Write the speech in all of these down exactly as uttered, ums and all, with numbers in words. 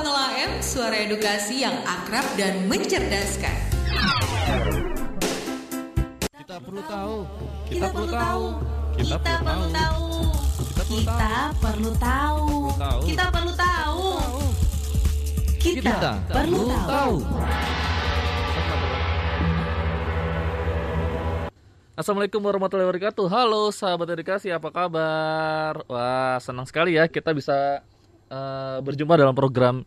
empat nol A M, suara edukasi yang akrab dan mencerdaskan. Kita perlu tahu. Kita perlu tahu. Kita perlu tahu. Kita perlu tahu. Kita perlu tahu. Kita perlu tahu. Assalamualaikum warahmatullahi wabarakatuh. Halo sahabat edukasi, apa kabar? Wah, senang sekali ya kita bisa uh, berjumpa dalam program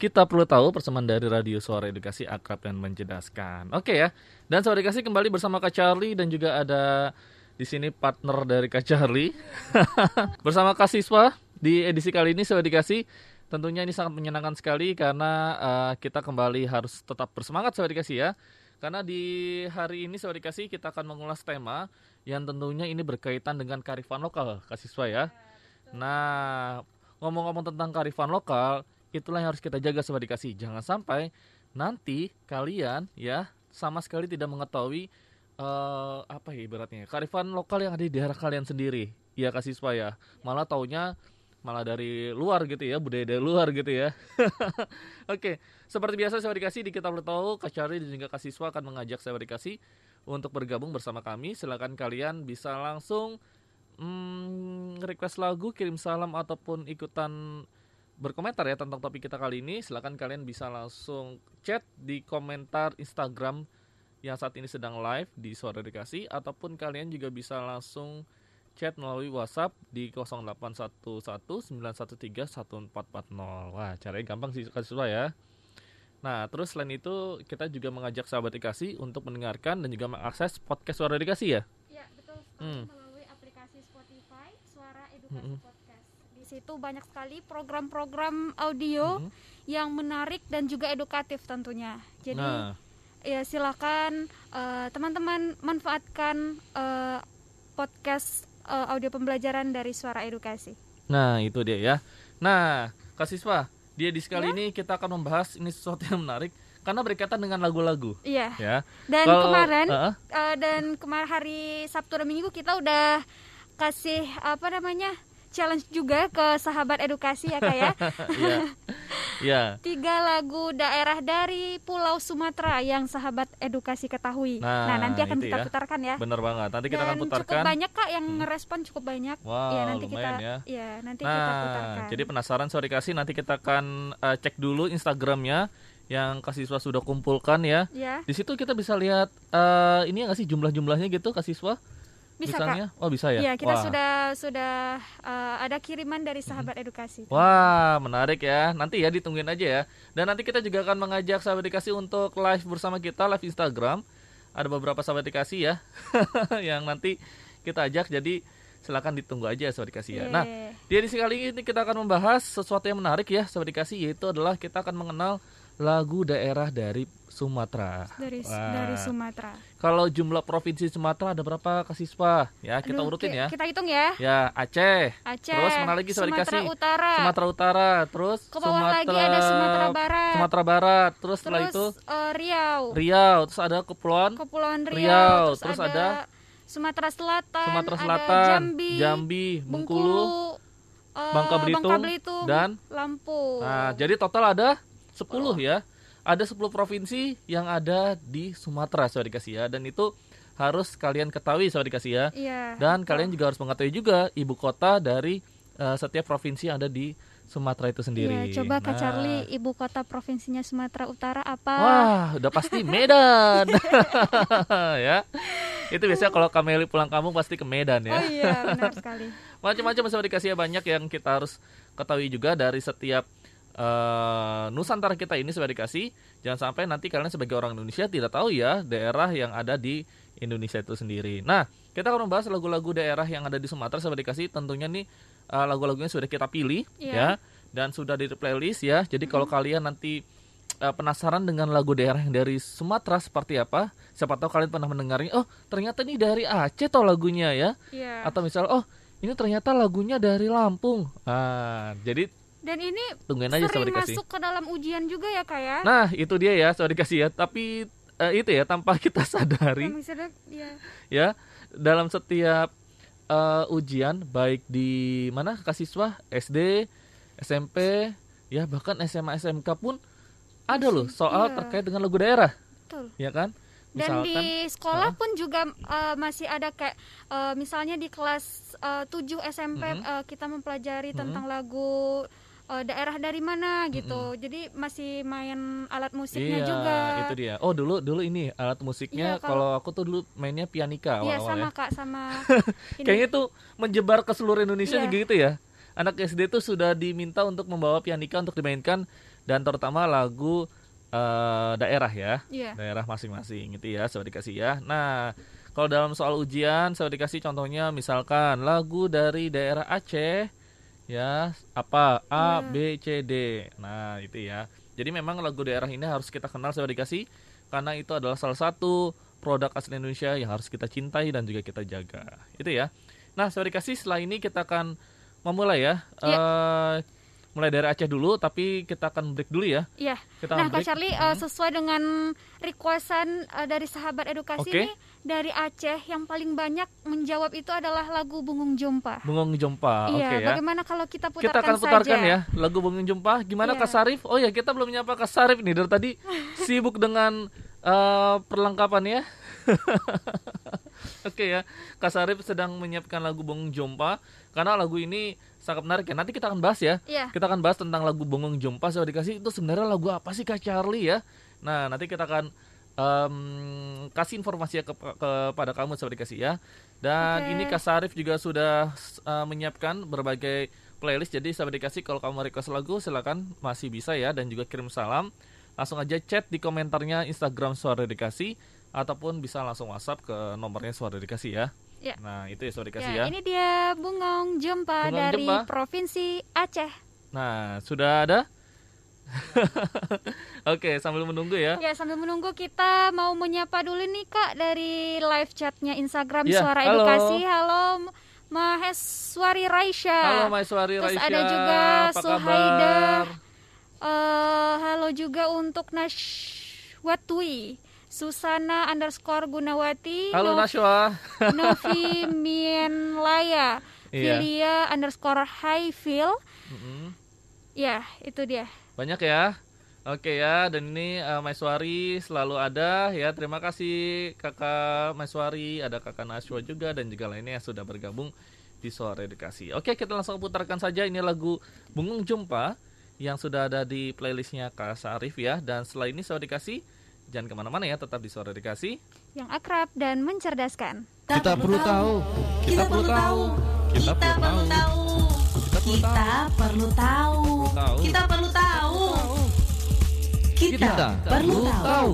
Kita Perlu Tahu, persamaan dari Radio Suara Edukasi, akrab dan mencerdaskan. Oke ya. Dan Suara Edukasi kembali bersama Kak Charlie dan juga ada di sini partner dari Kak Charlie bersama Kak Sisva di edisi kali ini Suara Edukasi. Tentunya ini sangat menyenangkan sekali karena uh, kita kembali harus tetap bersemangat Suara Edukasi ya. Karena di hari ini Suara Edukasi kita akan mengulas tema yang tentunya ini berkaitan dengan kearifan lokal, Kak Siswa ya. Nah, ngomong-ngomong tentang kearifan lokal, itulah yang harus kita jaga Suara Edukasi. Jangan sampai nanti kalian ya sama sekali tidak mengetahui uh, apa ya ibaratnya kearifan lokal yang ada di daerah kalian sendiri, ya Kak Siswa ya. Malah taunya malah dari luar gitu ya, budaya dari luar gitu ya. Oke, seperti biasa Sahabat Edukasi di Kita Perlu Tahu, Kak Charlie dan juga Kak Siswa akan mengajak Sahabat Edukasi untuk bergabung bersama kami. Silakan kalian bisa langsung hmm, request lagu, kirim salam ataupun ikutan berkomentar ya tentang topik kita kali ini. Silakan kalian bisa langsung chat di komentar Instagram yang saat ini sedang live di Suara Edukasi, ataupun kalian juga bisa langsung chat melalui WhatsApp di nol delapan satu satu sembilan satu tiga satu empat empat nol. Wah, caranya gampang sih Kak Siswa ya. Nah, terus selain itu kita juga mengajak Sahabat Edukasi untuk mendengarkan dan juga mengakses podcast Suara Edukasi ya. Iya, betul sekali, hmm. melalui aplikasi Spotify Suara Edukasi hmm. Podcast. Di situ banyak sekali program-program audio hmm. yang menarik dan juga edukatif tentunya. Jadi nah. ya silakan uh, teman-teman manfaatkan uh, podcast Uh, audio pembelajaran dari Suara Edukasi. Nah, itu dia ya. Nah, Kak Siswa, dia di sekali ya? Ini kita akan membahas ini sesuatu yang menarik karena berkaitan dengan lagu-lagu. Iya. Ya. Dan Kalo, kemarin uh, uh, dan kemarin hari Sabtu dan Minggu kita udah kasih apa namanya? challenge juga ke Sahabat Edukasi ya, Kak ya. Iya. Ya. Tiga lagu daerah dari Pulau Sumatera yang Sahabat Edukasi ketahui. Nah, nah nanti akan kita ya. putarkan ya. Benar banget. Nanti kita Dan akan putarkan. Cukup banyak Kak yang ngerespon, cukup banyak. Wow, ya, nanti lumayan kita, ya. Ya, nanti nah, kita putarkan. Jadi penasaran Suara Edukasi, nanti kita akan uh, cek dulu Instagramnya yang Kak Siswa sudah kumpulkan ya. Ya. Di situ kita bisa lihat uh, ini enggak sih jumlah-jumlahnya gitu Kak Siswa? Bisa misalnya? Kak. Oh bisa ya? Iya, kita Wah. sudah sudah uh, ada kiriman dari Sahabat Edukasi. Wah, menarik ya. Nanti ya ditungguin aja ya. Dan nanti kita juga akan mengajak Sahabat Edukasi untuk live bersama kita, live Instagram. Ada beberapa Sahabat Edukasi ya yang nanti kita ajak. Jadi silakan ditunggu aja Sahabat Edukasi ya. Yeah. Nah, di edisi kali ini kita akan membahas sesuatu yang menarik ya Sahabat Edukasi, yaitu adalah kita akan mengenal lagu daerah dari Sumatera. Dari, dari Sumatera. Kalau jumlah provinsi Sumatera ada berapa Kak Siswa? Ya, kita Aduh, urutin ya. Kita hitung ya. Ya, Aceh. Aceh. Terus mana lagi Sumatera dikasih? Utara. Sumatera Utara. Terus ke bawah Sumatera, lagi ada Sumatera Barat. Sumatera Barat. Terus, terus setelah itu uh, Riau. Riau. Terus ada Kepulauan. Kepulauan Riau. Riau. Terus, terus ada, ada Sumatera Selatan. Sumatera Selatan. Ada Jambi. Jambi. Bengkulu. Uh, Bangka Belitung. Bangka Belitung. Dan Lampung. Nah, jadi total ada sepuluh ya. Ada sepuluh provinsi yang ada di Sumatera Sobat Edukasi ya. Dan itu harus kalian ketahui Sobat Edukasi ya. Iya. Dan kalian oh. juga harus mengetahui juga ibu kota dari uh, setiap provinsi yang ada di Sumatera itu sendiri. Iya, coba nah. Kak Charlie, ibu kota provinsinya Sumatera Utara apa? Wah, udah pasti Medan. Ya. Itu biasanya kalau Kameli pulang kampung pasti ke Medan ya. Oh iya, benar sekali. Macam-macam Sobat Edukasi ya, banyak yang kita harus ketahui juga dari setiap Uh, Nusantara kita ini Sobat Edukasi. Jangan sampai nanti kalian sebagai orang Indonesia tidak tahu ya daerah yang ada di Indonesia itu sendiri. Nah, kita akan membahas lagu-lagu daerah yang ada di Sumatera Sobat Edukasi. Tentunya nih uh, lagu-lagunya sudah kita pilih yeah. ya, dan sudah di playlist ya. Jadi mm-hmm. kalau kalian nanti uh, penasaran dengan lagu daerah yang dari Sumatera seperti apa, siapa tahu kalian pernah mendengarnya. Oh ternyata ini dari Aceh tau lagunya ya yeah. Atau misal oh ini ternyata lagunya dari Lampung. ah, Jadi dan ini tungguin aja, sering masuk ke dalam ujian juga ya Kak ya. Nah itu dia ya Sobat Edukasi ya. Tapi uh, itu ya tanpa kita sadari sadar, ya. ya dalam setiap uh, ujian baik di mana Kak Siswa S D, S M P, ya bahkan S M A S M K pun ada loh soal iya. terkait dengan lagu daerah. Betul. Ya kan? Dan misalkan, di sekolah uh, pun juga uh, masih ada kayak uh, misalnya di kelas uh, tujuh S M P uh-huh. uh, kita mempelajari uh-huh. tentang lagu uh, daerah dari mana gitu. Uh-huh. Jadi masih main alat musiknya iya, juga. Iya, itu dia. Oh, dulu dulu ini alat musiknya iya, kalau, kalau aku tuh dulu mainnya pianika awal-awal. Iya, sama ya. Kak, sama. Kayaknya tuh menyebar ke seluruh Indonesia iya. juga gitu ya. Anak S D tuh sudah diminta untuk membawa pianika untuk dimainkan dan terutama lagu Uh, daerah ya, yeah. daerah masing-masing gitu ya, saya dikasih ya. Nah, kalau dalam soal ujian saya dikasih contohnya misalkan lagu dari daerah Aceh ya, apa A, yeah. B, C, D. Nah, itu ya. Jadi memang lagu daerah ini harus kita kenal saya dikasih karena itu adalah salah satu produk asli Indonesia yang harus kita cintai dan juga kita jaga. Itu ya. Nah, saya dikasih setelah ini kita akan memulai ya. Yeah. Uh, Mulai dari Aceh dulu, tapi kita akan break dulu ya. Iya. Kita nah, Kak Charlie, hmm. uh, sesuai dengan requestan uh, dari sahabat edukasi okay. ini, dari Aceh yang paling banyak menjawab itu adalah lagu Bungong Jeumpa. Bungong Jeumpa, iya, oke okay, ya. Bagaimana kalau kita putarkan saja? Kita akan putarkan saja. Ya, lagu Bungong Jeumpa. Gimana iya. Kak Sarif? Oh ya, kita belum menyapa Kak Sarif nih. Dari tadi sibuk dengan uh, perlengkapannya. Oke okay, ya, Kak Sarif sedang menyiapkan lagu Bungong Jeumpa. Karena lagu ini sangat menarik ya. Nanti kita akan bahas ya. Yeah. Kita akan bahas tentang lagu Bungong Jeumpa saya dikasih itu sebenarnya lagu apa sih Kak Charlie ya. Nah, nanti kita akan um, kasih informasi ke, ke, kepada kamu saya dikasih ya. Dan okay. ini Kak Sarif juga sudah uh, menyiapkan berbagai playlist. Jadi saya dikasih kalau kamu request lagu silakan masih bisa ya dan juga kirim salam. Langsung aja chat di komentarnya Instagram Suara Edukasi ataupun bisa langsung WhatsApp ke nomornya Suara Edukasi ya. Ya. Nah itu ya sudah dikasih ya, ya. Ini dia Bungong Jeumpa dari Jempa. Provinsi Aceh. Nah sudah ada. Oke okay, sambil menunggu ya. Ya sambil menunggu kita mau menyapa dulu nih Kak dari live chatnya Instagram ya, Suara halo. Edukasi. Halo Maheswari Raisya. Halo Maheswari Raisya. Terus ada juga Suhaida. Uh, halo juga untuk Naswa Dwi. Susana underscore Gunawati. Halo Nov- Naswa. Novi Mienlaya. Filia underscore Haifil. Mm-hmm. Ya itu dia. Banyak ya. Oke ya. Dan ini uh, Maiswari selalu ada ya. Terima kasih kakak Maiswari. Ada kakak Naswa juga dan juga lainnya yang sudah bergabung di Suara Edukasi. Oke kita langsung putarkan saja. Ini lagu Bungong Jeumpa yang sudah ada di playlistnya Kak Sarif ya. Dan setelah ini saya dikasih jangan kemana-mana ya, tetap di Suara Edukasi yang akrab dan mencerdaskan. Kita perlu tahu. Kita perlu tahu. Kita perlu tahu. Kita perlu tahu. Kita perlu tahu. Kita perlu tahu.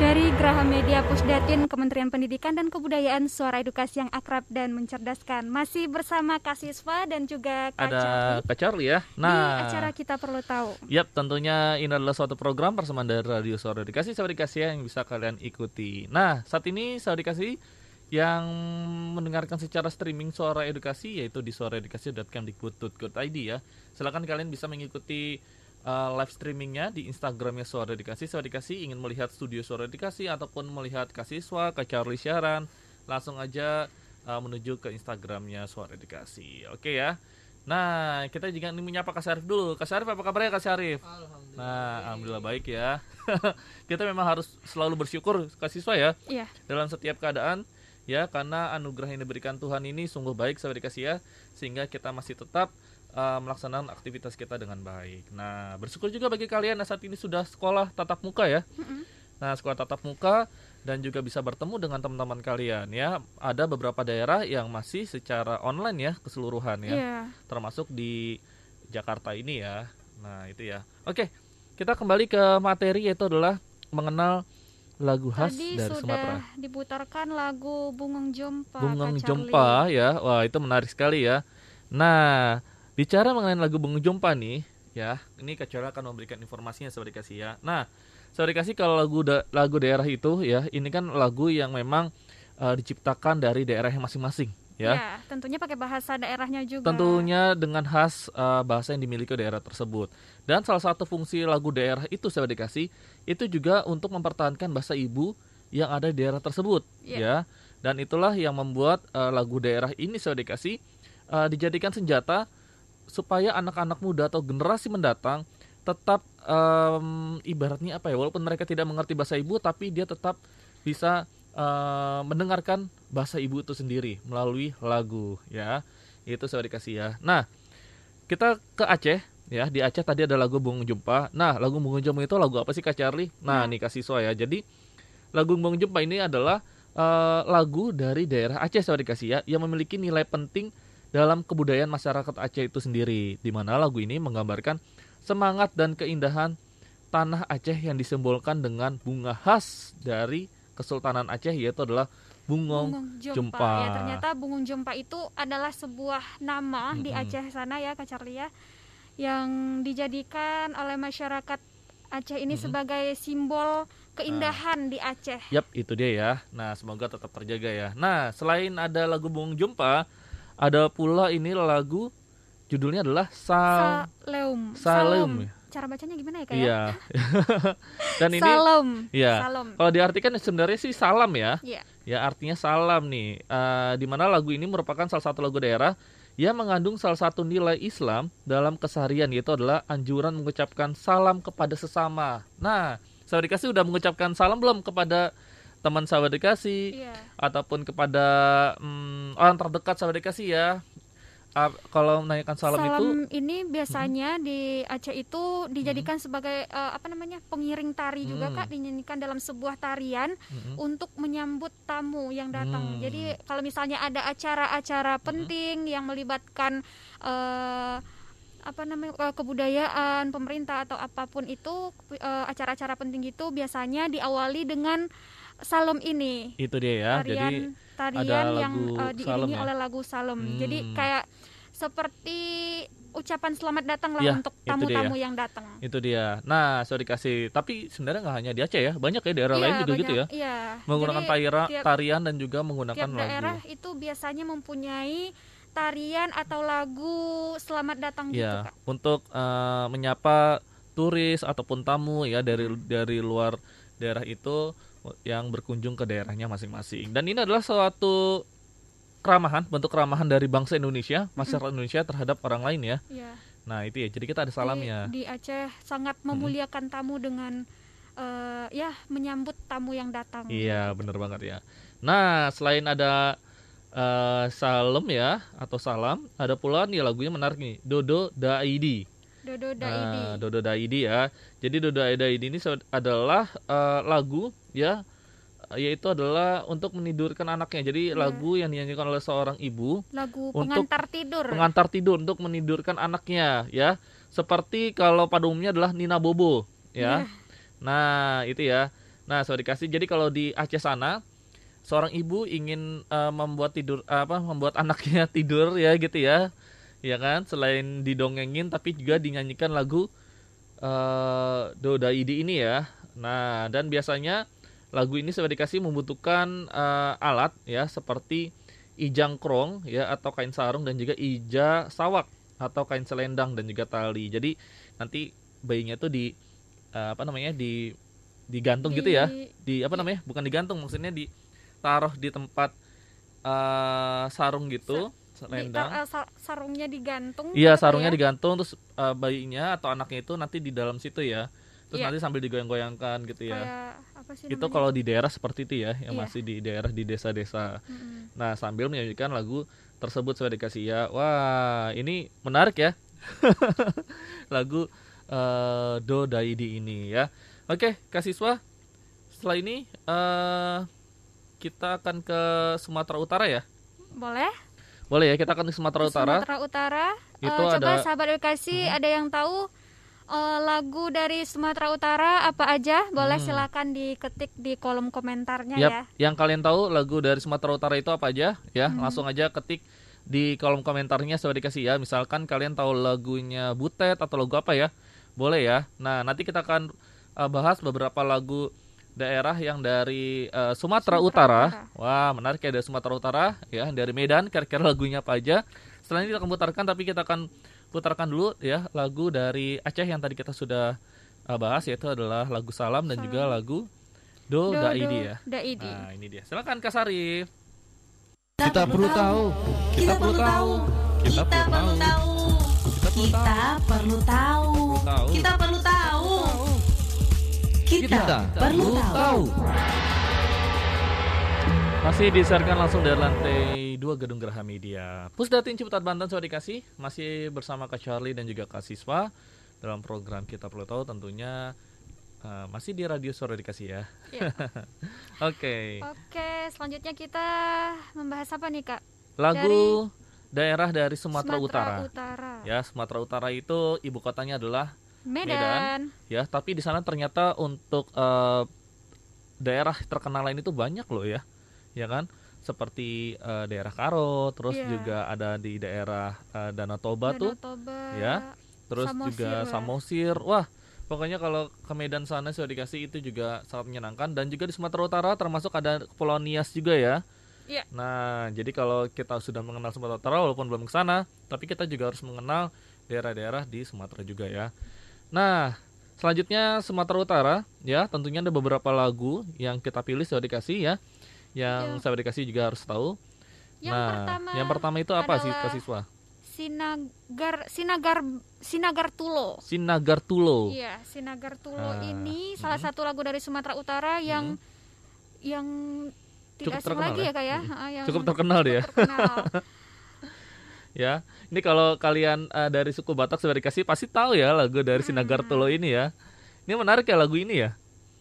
Dari Graha Media Pusdatin, Kementerian Pendidikan dan Kebudayaan, Suara Edukasi yang akrab dan mencerdaskan. Masih bersama Kak Sisva dan juga Kak Ada Charlie. Kak Charlie ya. Nah, di acara Kita Perlu Tahu. Yap, tentunya ini adalah suatu program persamaan dari Radio Suara Edukasi, Suara Edukasi yang bisa kalian ikuti. Nah, saat ini Suara Edukasi yang mendengarkan secara streaming Suara Edukasi, yaitu di suara edukasi dot com dikbud dot i d ya. Silakan kalian bisa mengikuti Uh, live streamingnya di Instagramnya Suara Edukasi. Suara Edukasi ingin melihat studio Suara Edukasi ataupun melihat Kak Siswa, Kak Charlie siaran, langsung aja uh, menuju ke Instagramnya Suara Edukasi. Oke ya. Nah kita juga ingin menyapa Kak Sarif dulu. Kak Sarif apa kabarnya Kak Sarif? Alhamdulillah. Nah alhamdulillah baik ya. Kita memang harus selalu bersyukur Kak Siswa ya. Iya. Dalam setiap keadaan ya karena anugerah yang diberikan Tuhan ini sungguh baik Suara Edukasi ya sehingga kita masih tetap Uh, melaksanakan aktivitas kita dengan baik. Nah, bersyukur juga bagi kalian yang saat ini sudah sekolah tatap muka ya. Mm-hmm. Nah, sekolah tatap muka dan juga bisa bertemu dengan teman-teman kalian ya. Ada beberapa daerah yang masih secara online ya keseluruhan ya, yeah. termasuk di Jakarta ini ya. Nah, itu ya. Oke, kita kembali ke materi yaitu adalah mengenal lagu khas tadi dari Sumatera. Sudah diputarkan lagu Bungong Jeumpa. Bungong Jeumpa ya. Wah, itu menarik sekali ya. Nah, bicara mengenai lagu Bungong Jeumpa nih, ya, ini Kak Charlie akan memberikan informasinya sebagai kasih ya. Nah, sebagai kasih kalau lagu da- lagu daerah itu ya, ini kan lagu yang memang uh, diciptakan dari daerahnya masing-masing, ya. Ya, tentunya pakai bahasa daerahnya juga. Tentunya dengan khas uh, bahasa yang dimiliki daerah tersebut. Dan salah satu fungsi lagu daerah itu sebagai kasih itu juga untuk mempertahankan bahasa ibu yang ada di daerah tersebut, ya. Ya. Dan itulah yang membuat uh, lagu daerah ini sebagai kasih uh, dijadikan senjata supaya anak-anak muda atau generasi mendatang tetap um, ibaratnya apa ya, walaupun mereka tidak mengerti bahasa ibu, tapi dia tetap bisa uh, mendengarkan bahasa ibu itu sendiri melalui lagu, ya. Itu saya dikasih ya. Nah, kita ke Aceh. Ya, di Aceh tadi ada lagu Bungong Jeumpa. Nah, lagu Bungong Jeumpa itu lagu apa sih, Kak Charlie? Nah, hmm. nih Kak Siswa ya. Jadi lagu Bungong Jeumpa ini adalah uh, lagu dari daerah Aceh saya dikasih ya, yang memiliki nilai penting dalam kebudayaan masyarakat Aceh itu sendiri. Di mana lagu ini menggambarkan semangat dan keindahan tanah Aceh yang disimbolkan dengan bunga khas dari Kesultanan Aceh, yaitu adalah Bungong Jeumpa. Ya, ternyata Bungong Jeumpa itu adalah sebuah nama hmm. di Aceh sana ya, Kak Charlie ya, yang dijadikan oleh masyarakat Aceh ini hmm. sebagai simbol keindahan nah. di Aceh. Yap, itu dia ya. Nah, semoga tetap terjaga ya. Nah, selain ada lagu Bungong Jeumpa, ada pula ini lagu judulnya adalah Sal- Salom. Salom. Cara bacanya gimana ya, Kak? Iya. Dan ini Salom. Ya. Salom. Kalau diartikan sebenarnya sih salam ya. Iya. Ya, artinya salam nih. Uh, di mana lagu ini merupakan salah satu lagu daerah yang mengandung salah satu nilai Islam dalam keseharian, yaitu adalah anjuran mengucapkan salam kepada sesama. Nah, sahabat dikasih udah mengucapkan salam belum kepada teman sahabat dikasih yeah. ataupun kepada hmm, orang terdekat sahabat dikasih ya? Uh, kalau menanyakan salam, salam itu salam ini biasanya hmm. di Aceh itu dijadikan hmm. sebagai uh, apa namanya pengiring tari hmm. juga, Kak, dinyanyikan dalam sebuah tarian hmm. untuk menyambut tamu yang datang. Hmm. Jadi kalau misalnya ada acara-acara penting hmm. yang melibatkan uh, apa namanya kebudayaan, pemerintah atau apapun itu, uh, acara-acara penting itu biasanya diawali dengan salom ini. Itu dia ya. Tarian. Jadi tarian yang uh, diiringi ya? oleh lagu Salom. Hmm. Jadi kayak seperti ucapan selamat datang lah ya, untuk tamu-tamu ya. yang datang. Itu dia. Nah, saya dikasih. Tapi sebenarnya nggak hanya di Aceh ya, banyak ya daerah ya, lain juga banyak, gitu ya. Iya. Menggunakan Jadi, taira, tiap, tarian dan juga menggunakan tiap lagu. Daerah itu biasanya mempunyai tarian atau lagu selamat datang ya, gitu, Kak. Untuk uh, menyapa turis ataupun tamu ya dari dari luar daerah itu yang berkunjung ke daerahnya masing-masing. Dan ini adalah suatu keramahan, bentuk keramahan dari bangsa Indonesia, masyarakat Indonesia terhadap orang lain ya. ya. Nah, itu ya. Jadi kita ada salamnya. Di, di Aceh sangat memuliakan hmm. tamu dengan uh, ya menyambut tamu yang datang. Iya, benar banget ya. Nah, selain ada uh, salam ya atau salam, ada pula nih lagunya menarik nih, Dodaidi. Dodaidi. Nah, Dodaidi ya. Jadi Dodaidi ini adalah uh, lagu ya, yaitu adalah untuk menidurkan anaknya. Jadi ya. lagu yang dinyanyikan oleh seorang ibu lagu untuk pengantar tidur. Pengantar tidur untuk menidurkan anaknya ya. Seperti kalau pada umumnya adalah Nina Bobo ya. ya. Nah, itu ya. Nah, sorry kasih. Jadi kalau di Aceh sana seorang ibu ingin uh, membuat tidur apa membuat anaknya tidur ya gitu ya. Ya kan, selain didongengin tapi juga dinyanyikan lagu uh, Dodaidi ini ya. Nah, dan biasanya lagu ini sebagai dikasih membutuhkan uh, alat ya, seperti ijang krong ya atau kain sarung, dan juga ija sawak atau kain selendang, dan juga tali. Jadi nanti bayinya tuh di uh, apa namanya di digantung di, gitu ya. Di apa namanya? Bukan digantung, maksudnya ditaruh di tempat uh, sarung gitu. Sa- Lendang. Sarungnya digantung. Iya, sarungnya ya? digantung terus uh, bayinya atau anaknya itu nanti di dalam situ ya. Terus yeah. nanti sambil digoyang-goyangkan gitu ya. Kayak, apa sih itu kalau di daerah seperti itu ya, yang yeah. masih di daerah di desa-desa. Mm-hmm. Nah, sambil menyanyikan lagu tersebut saya dikasih ya. Wah, ini menarik ya. Lagu uh, Dodaidi ini ya. Oke, Kak Siswa. Setelah ini uh, kita akan ke Sumatera Utara ya. Boleh. Boleh ya, kita akan ke Sumatera Utara. Sumatera Utara. Itu uh, coba ada... sahabat edukasi hmm. ada yang tahu uh, lagu dari Sumatera Utara apa aja? Boleh hmm. silakan diketik di kolom komentarnya yep. ya. Yang kalian tahu lagu dari Sumatera Utara itu apa aja? Ya, hmm. langsung aja ketik di kolom komentarnya sahabat edukasi ya. Misalkan kalian tahu lagunya Butet atau lagu apa ya? Boleh ya. Nah, nanti kita akan uh, bahas beberapa lagu daerah yang dari uh, Sumatera, Sumatera Utara. Utara. Wah, menarik ya, dari Sumatera Utara ya, dari Medan, kira-kira lagunya apa aja. Setelah ini kita akan putarkan, tapi kita akan putarkan dulu ya lagu dari Aceh yang tadi kita sudah uh, bahas, yaitu adalah lagu Salam dan Salam. juga lagu Do, Do Daidi ya. Daidi. Nah, ini dia. Silakan Kak Sarif. Kita perlu tahu. Kita perlu tahu. Kita perlu tahu. Kita perlu tahu. Kita Kita perlu tahu. Kita perlu tahu. Kita perlu tahu. Masih disiarkan langsung dari lantai dua Gedung Graha Media Pusdatin Ciputat Banten, Sobat Edukasi. Masih bersama Kak Charlie dan juga Kak Sisva dalam program Kita Perlu Tahu, tentunya uh, masih di Radio Suara Edukasi ya. Oke. Oke, okay. okay, selanjutnya kita membahas apa nih Kak? Lagu dari daerah dari Sumatera, Sumatera Utara. Utara. Ya, Sumatera Utara itu ibu kotanya adalah Medan. Medan. Ya, tapi di sana ternyata untuk uh, daerah terkenal lain itu banyak loh ya. Ya kan, seperti uh, daerah Karo, terus yeah. juga ada di daerah uh, Danau Toba Danau tuh, Toba, ya, terus Samosir juga ya. Samosir, wah, pokoknya kalau ke Medan sana sudah dikasih itu juga sangat menyenangkan, dan juga di Sumatera Utara termasuk ada Kepulauan Nias juga ya. Yeah. Nah, jadi kalau kita sudah mengenal Sumatera Utara walaupun belum ke sana, tapi kita juga harus mengenal daerah-daerah di Sumatera juga ya. Nah, selanjutnya Sumatera Utara, ya, tentunya ada beberapa lagu yang kita pilih sudah dikasih ya. Yang ya. Sahabat dikasih juga harus tahu. Yang nah, pertama yang pertama itu apa sih Kak Siswa? Sinanggar Sinanggar Sinanggar Tulo. Sinanggar Tulo. Iya, Sinanggar Tulo ah. ini salah hmm. satu lagu dari Sumatera Utara yang hmm. yang tidak asing lagi ya, ya Kak ya. Hmm. Yang cukup terkenal dia. Ya, ini kalau kalian uh, dari suku Batak sahabat dikasih pasti tahu ya lagu dari Sinanggar hmm. Tulo ini ya. Ini menarik ya lagu ini ya.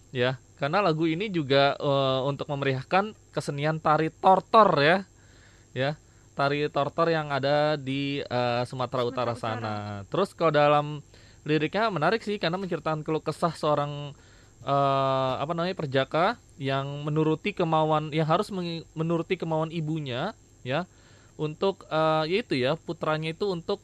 Ya. Karena lagu ini juga uh, untuk memeriahkan kesenian tari tortor ya, ya tari tortor yang ada di uh, Sumatera, Sumatera Utara sana. Utara. Terus kalau dalam liriknya menarik sih karena menceritakan keluh kesah seorang uh, apa namanya perjaka yang menuruti kemauan, yang harus menuruti kemauan ibunya ya untuk uh, yaitu ya putranya itu untuk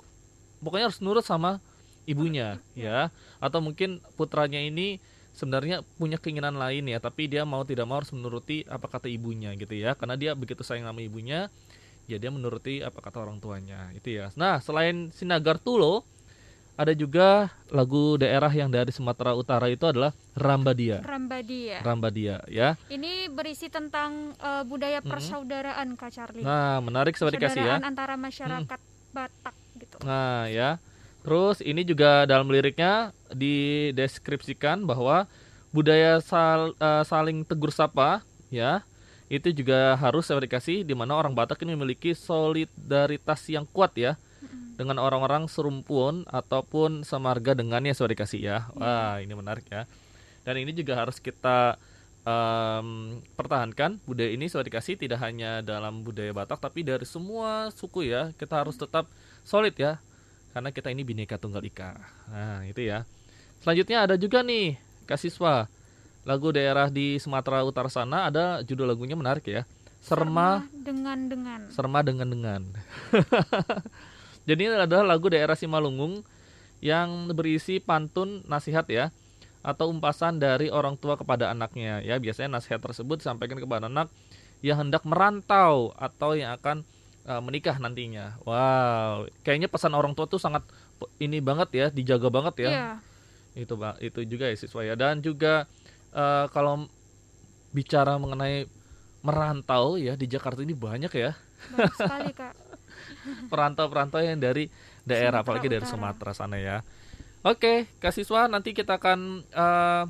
pokoknya harus nurut sama ibunya ya, atau mungkin putranya ini sebenarnya punya keinginan lain ya, tapi dia mau tidak mau harus menuruti apa kata ibunya gitu ya, karena dia begitu sayang sama ibunya, ya dia menuruti apa kata orang tuanya itu ya. Nah, selain Sinanggar Tulo, ada juga lagu daerah yang dari Sumatera Utara itu adalah Rambadia. Rambadia. Rambadia ya. Ini berisi tentang uh, budaya persaudaraan hmm. Kak Charlie. Nah, menarik sekali dikasih ya. Persaudaraan antara masyarakat hmm. Batak gitu. Nah, ya. Terus ini juga dalam liriknya dideskripsikan bahwa budaya sal, uh, saling tegur sapa ya, itu juga harus dikasih, di mana orang Batak ini memiliki solidaritas yang kuat ya mm-hmm. dengan orang-orang serumpun ataupun semarga dengannya dikasih ya. Wah, ini menarik ya. Dan ini juga harus kita um, pertahankan budaya ini dikasih, tidak hanya dalam budaya Batak tapi dari semua suku ya. Kita harus tetap solid ya. Karena kita ini Bhinneka Tunggal Ika. Nah, itu ya. Selanjutnya ada juga nih, Kak Siswa. Lagu daerah di Sumatera Utara sana ada judul lagunya menarik ya. Serma Dengan-dengan. Serma Dengan-dengan. Jadi ini adalah lagu daerah Simalungun yang berisi pantun nasihat ya, atau umpasan dari orang tua kepada anaknya ya. Biasanya nasihat tersebut disampaikan kepada anak yang hendak merantau atau yang akan menikah nantinya. Wow, kayaknya pesan orang tua tuh sangat ini banget ya, dijaga banget ya. Yeah. Itu itu juga ya siswa ya. Dan juga uh, kalau bicara mengenai merantau ya di Jakarta ini banyak ya. Banyak sekali Kak. Perantau-perantau yang dari daerah Sumatera apalagi Utara. Dari Sumatera sana ya. Oke, Kak Siswa, nanti kita akan uh,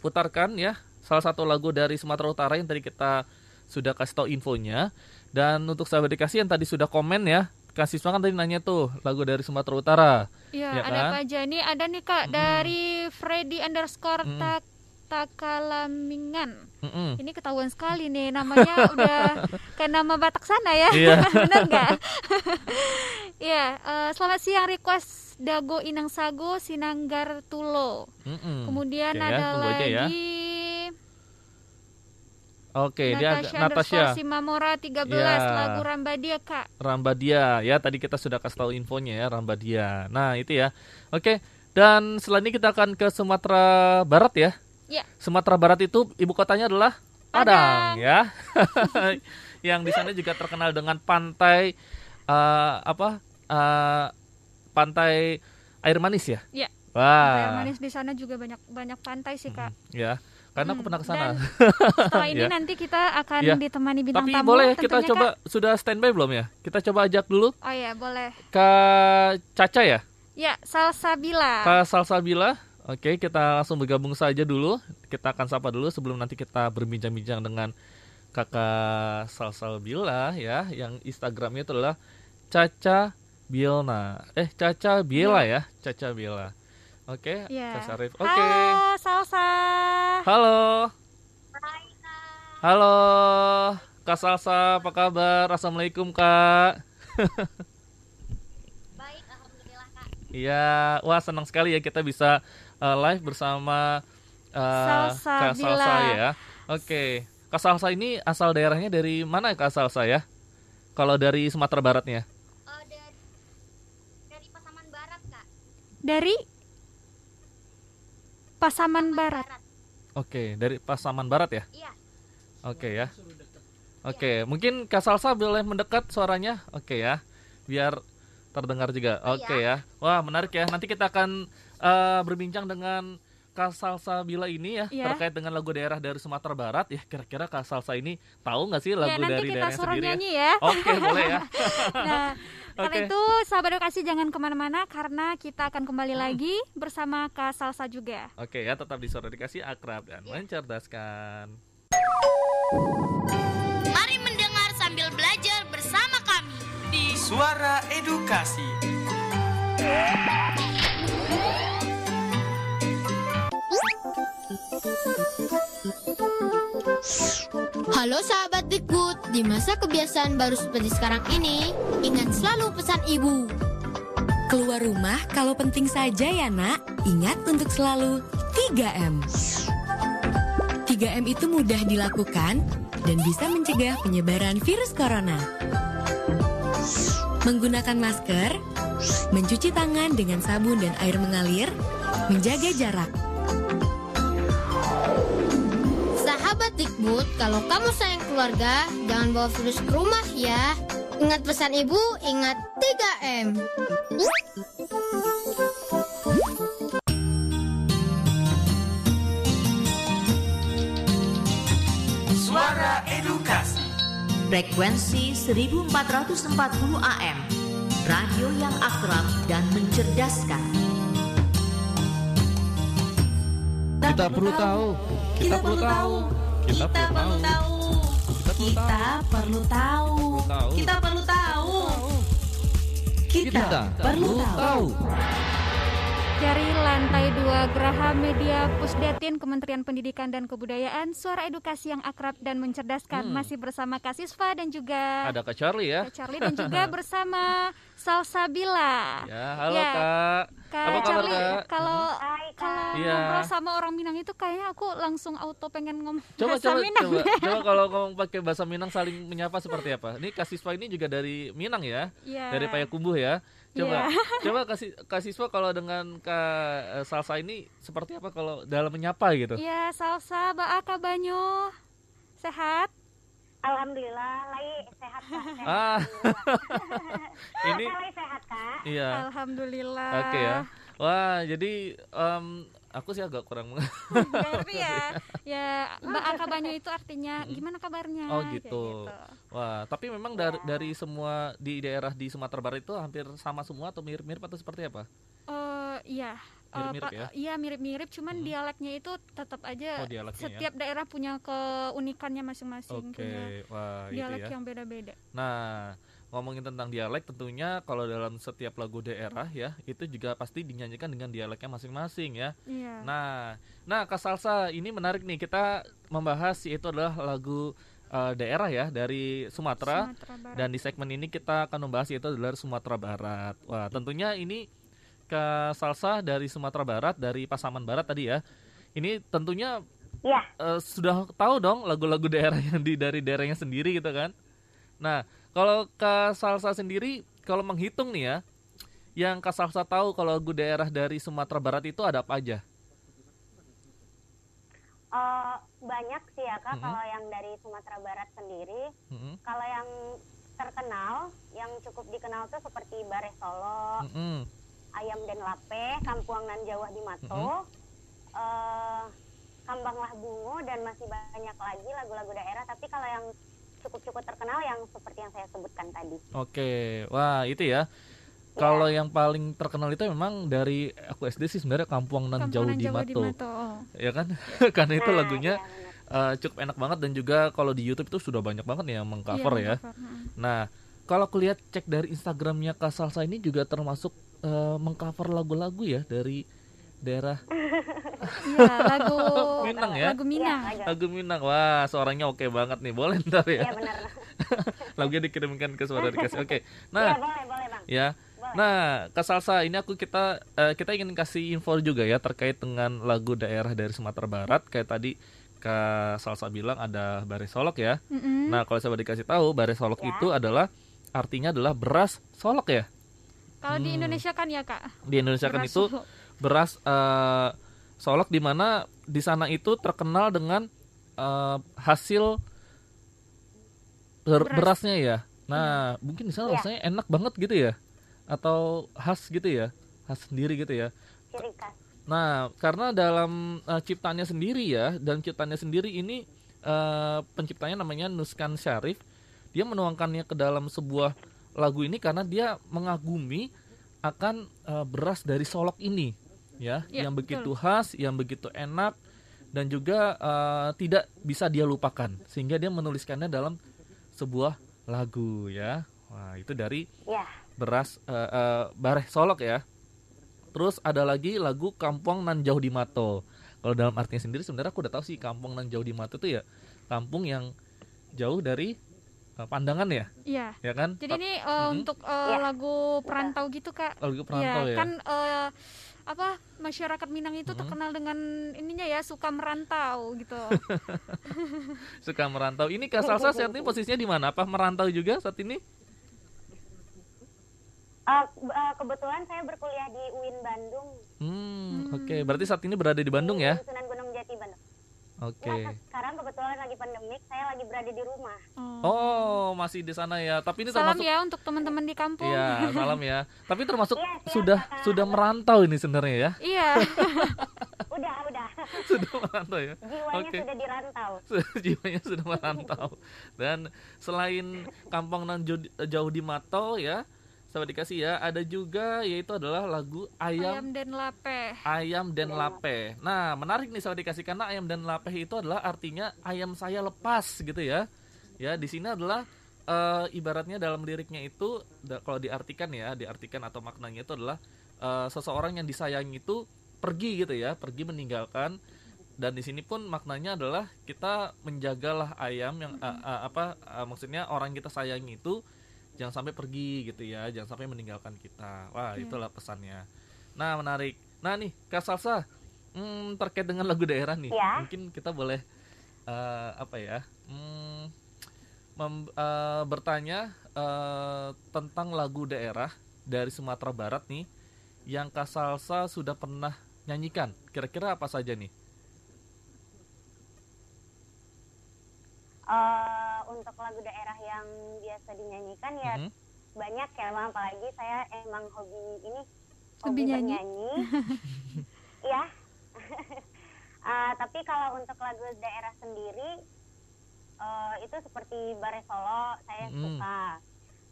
putarkan ya salah satu lagu dari Sumatera Utara yang tadi kita sudah kasih tahu infonya. Dan untuk sahabat dikasih yang tadi sudah komen ya, Kak Siswa kan tadi nanya tuh lagu dari Sumatera Utara. Iya ya, ada kan? Apa aja nih? Ada nih Kak mm. dari Freddy underscore mm. tak Takalamingan. Mm-mm. Ini ketahuan sekali nih namanya udah kayak nama Batak sana ya, yeah. benar nggak? Iya. uh, selamat siang request Dago Inang Sago Sinanggar Tulo. Mm-mm. Kemudian okay, ada ya, lagi. Oke, dia Natasha Simamora tiga belas ya. Lagu Rambadia Kak. Rambadia ya, tadi kita sudah kasih tahu infonya ya, Rambadia. Nah, itu ya. Oke, dan selain ini kita akan ke Sumatera Barat ya. Ya. Sumatera Barat itu ibu kotanya adalah Padang, Padang. Ya. Yang di sana juga terkenal dengan pantai uh, apa? Uh, pantai air manis ya. Iya. Wah. Air manis di sana juga banyak banyak pantai sih, Kak. Hmm, ya. Karena aku pernah ke sana. Setelah ini ya. Nanti kita akan ya. Ditemani bintang Tapi tamu. Tapi boleh kita coba, Kak? Sudah standby belum ya? Kita coba ajak dulu. Oh iya, boleh. Kak Caca ya? Ya, Salsabila. Kak Salsabila, oke, kita langsung bergabung saja dulu. Kita akan sapa dulu sebelum nanti kita berbincang-bincang dengan Kakak Salsabila ya, yang Instagramnya itu adalah Caca Biela. Eh, Caca Biela ya, Caca Biela. Oke, yeah. Kak Sarif. Oke. Halo, Salsa. Halo. Hai, Kak. Halo, Kak Salsa, apa kabar? Assalamualaikum, Kak. Baik, alhamdulillah, Kak. Iya, wah senang sekali ya kita bisa uh, live bersama uh, Salsa Kak Salsa Bila. Ya. Oke. Kak Salsa ini asal daerahnya dari mana, Kak Salsa ya? Kalau dari Sumatera Baratnya? Uh, dari, dari Pasaman Barat, Kak. Dari Pasaman Barat. Barat. Oke, dari Pasaman Barat ya? Iya. Oke ya. Oke, ya. Mungkin Kak Salsa boleh mendekat suaranya. Oke ya. Biar terdengar juga. Oke ya. ya. Wah, menarik ya. Nanti kita akan uh, berbincang dengan Kak Salsabila ini ya, ya, terkait dengan lagu daerah dari Sumatera Barat ya. Kira-kira Kak Salsa ini tahu nggak sih lagu ya, dari daerahnya sendiri ya? ya. Oke, okay, boleh ya. Nah, okay. Karena itu sahabat edukasi jangan kemana-mana, karena kita akan kembali hmm. lagi bersama Kak Salsa juga. Oke okay, ya, tetap di Suara Edukasi, akrab dan ya. mencerdaskan. Mari mendengar sambil belajar bersama kami di Suara Edukasi. Halo sahabat Dikbud, di masa kebiasaan baru seperti sekarang ini, ingat selalu pesan ibu. Keluar rumah kalau penting saja ya nak, ingat untuk selalu tiga M. tiga M itu mudah dilakukan dan bisa mencegah penyebaran virus corona. Menggunakan masker, mencuci tangan dengan sabun dan air mengalir, menjaga jarak. Sahabat Dikbud, kalau kamu sayang keluarga, jangan bawa virus ke rumah ya. Ingat pesan ibu, ingat tiga M. Suara Edukasi. Frekuensi seribu empat ratus empat puluh A M. Radio yang akrab dan mencerdaskan. Kita perlu tahu. Kita perlu tahu. Kita perlu tahu. Kita perlu tahu. Kita perlu tahu. Kita perlu tahu. Dari lantai dua Graha Media Pusdatin Kementerian Pendidikan dan Kebudayaan, Suara Edukasi yang akrab dan mencerdaskan. hmm. Masih bersama Kak Sisva dan juga ada Kak Charlie ya. Kak Charlie dan juga bersama Salsabila. Ya, halo ya. Kak. Kak apa kabar, Charlie, Kak? Kalau Hai, Kak. kalau ya. ngobrol sama orang Minang itu kayaknya aku langsung auto pengen ngomong coba, bahasa coba, Minang. Coba, coba kalau ngomong pakai bahasa Minang saling menyapa seperti apa? Ini Kak Siswa ini juga dari Minang ya, ya. dari Payakumbuh ya. Coba, ya. coba Kak Siswa kalau dengan Kak Salsa ini seperti apa kalau dalam menyapa gitu? Iya, Salsa, Mbak Aka Banyo, sehat? Alhamdulillah, Lai sehat, Kak. Sehat, ah. Ini Lai sehat, Kak. Iya. Alhamdulillah. Oke ya. Wah, jadi um, aku sih agak kurang mengerti. ya. Ya, Mbak Aka Banyu itu artinya gimana kabarnya? Oh, gitu. gitu. Wah, tapi memang dari ya. dari semua di daerah di Sumatera Barat itu hampir sama semua atau mirip-mirip atau seperti apa? Eh, uh, iya. Mirip-mirip ya? Iya mirip-mirip, cuman hmm. dialeknya itu tetap aja oh, setiap ya? daerah punya keunikannya masing-masing. Oke, okay. Dialek ya? yang beda-beda. Nah, ngomongin tentang dialek, tentunya kalau dalam setiap lagu daerah ya, itu juga pasti dinyanyikan dengan dialeknya masing-masing ya. Iya. Nah, nah Kak Salsa ini menarik nih, kita membahas yaitu adalah lagu uh, daerah ya dari Sumatera, Sumatera dan di segmen ini kita akan membahas yaitu adalah Sumatera Barat. Wah, tentunya ini Kak Salsa dari Sumatera Barat, dari Pasaman Barat tadi ya. Ini tentunya ya. uh, sudah tahu dong lagu-lagu daerah yang di, dari daerahnya sendiri gitu kan. Nah, kalau Kak Salsa sendiri, kalau menghitung nih ya, yang Kak Salsa tahu kalau lagu daerah dari Sumatera Barat itu ada apa aja? Uh, banyak sih ya Kak, mm-hmm. kalau yang dari Sumatera Barat sendiri. Mm-hmm. Kalau yang terkenal, yang cukup dikenal tuh seperti Bareh Solok, mm-hmm. Ayam Den Lapeh, Kampuang Nan Jauh di Mato, mm-hmm. uh, Kambanglah Bungo, dan masih banyak lagi lagu-lagu daerah. Tapi kalau yang cukup-cukup terkenal yang seperti yang saya sebutkan tadi. Oke, wah itu ya. Kalau yang paling terkenal itu memang dari aku S D sih sebenarnya Kampuang Nan Jauh di Mato. Ya kan? Karena itu lagunya uh, cukup enak banget, dan juga kalau di YouTube itu sudah banyak banget yang mengcover ya. Nah, kalau aku lihat cek dari Instagramnya Kak Salsa ini juga termasuk uh, mengcover lagu-lagu ya dari daerah ya, lagu Minang ya? Lagu Minang. Ya, lagu Minang. Wah, suaranya oke banget nih. Boleh ntar ya? Iya, benar. Lagunya dikirimkan ke Suara Edukasi. Oke. Okay. Nah, ya, boleh, boleh, Bang. Ya. Boleh. Nah, Kak Salsa, ini aku kita uh, kita ingin kasih info juga ya terkait dengan lagu daerah dari Sumatera Barat. Kayak tadi Kak Salsa bilang ada Bareh Solok ya. Mm-hmm. Nah, kalau saya dikasih tahu, Bareh Solok ya. Itu adalah artinya adalah beras solok ya. Kalau hmm. di Indonesia kan ya, Kak. Di Indonesia kan itu solok. beras uh, Solok, di mana di sana itu terkenal dengan uh, hasil ber- beras. berasnya ya. Nah, hmm. mungkin di sana ya. rasanya enak banget gitu ya, atau khas gitu ya, khas sendiri gitu ya. Nah, karena dalam uh, ciptaannya sendiri ya, dan ciptaannya sendiri ini uh, penciptanya namanya Nuskan Syarif. Dia menuangkannya ke dalam sebuah lagu ini karena dia mengagumi akan uh, beras dari Solok ini. Ya, ya, yang begitu betul. khas, yang begitu enak, dan juga uh, tidak bisa dia lupakan, sehingga dia menuliskannya dalam sebuah lagu ya. Wah, itu dari ya. beras uh, uh, Bareh Solok ya. Terus ada lagi lagu Kampung Nan Jauh di Mato. Kalau dalam artinya sendiri sebenarnya aku udah tahu sih, Kampung Nan Jauh di Mato itu ya kampung yang jauh dari uh, pandangan ya. Iya. Ya kan? Jadi ini uh, hmm. untuk uh, lagu perantau gitu, Kak. Lagu perantau ya. ya. Kan uh, apa masyarakat Minang itu terkenal hmm. dengan ininya ya, suka merantau gitu. Suka merantau. Ini Kak Salsa saat ini posisinya di mana? Apa merantau juga saat ini? Uh, uh, kebetulan saya berkuliah di U I N Bandung. Hmm, oke. Okay. Berarti saat ini berada di Bandung ya? Di Sunan Gunung Jati, Bandung. Oke. Okay. Nah, sekarang kebetulan lagi pandemik, saya lagi berada di rumah. Oh, oh masih di sana ya. Tapi ini salam termasuk... ya untuk teman-teman di kampung. Iya, salam ya. Tapi termasuk ya, siap, sudah kakak. sudah merantau ini sebenarnya ya. Iya. udah, udah. Sudah merantau ya. Jiwanya okay. sudah dirantau. Jiwanya sudah merantau. Dan selain Kampung Nan Jauh di Mato ya, sama dikasih ya, ada juga yaitu adalah lagu Ayam, Ayam Den Lapeh. Ayam Den Lapeh. Nah, menarik nih sama dikasih, karena Ayam Den Lapeh itu adalah artinya ayam saya lepas gitu ya. Ya, di sini adalah uh, ibaratnya dalam liriknya itu da, kalau diartikan ya, diartikan atau maknanya itu adalah uh, seseorang yang disayangi itu pergi gitu ya, pergi meninggalkan, dan di sini pun maknanya adalah kita menjagalah ayam yang uh, uh, apa uh, maksudnya orang kita sayangi itu jangan sampai pergi gitu ya, jangan sampai meninggalkan kita. Wah, yeah. itulah pesannya. Nah, menarik. Nah nih, Kak Salsa, hmm, terkait dengan lagu daerah nih, yeah. mungkin kita boleh uh, apa ya, hmm, mem, uh, bertanya uh, tentang lagu daerah dari Sumatera Barat nih, yang Kak Salsa sudah pernah nyanyikan. Kira-kira apa saja nih? Uh, untuk lagu daerah yang biasa dinyanyikan ya mm-hmm. banyak ya, Bang, apalagi saya emang hobi ini, hobi nyanyi. Bernyanyi. Ya. uh, tapi kalau untuk lagu daerah sendiri uh, itu seperti Bareh Solok saya mm. suka,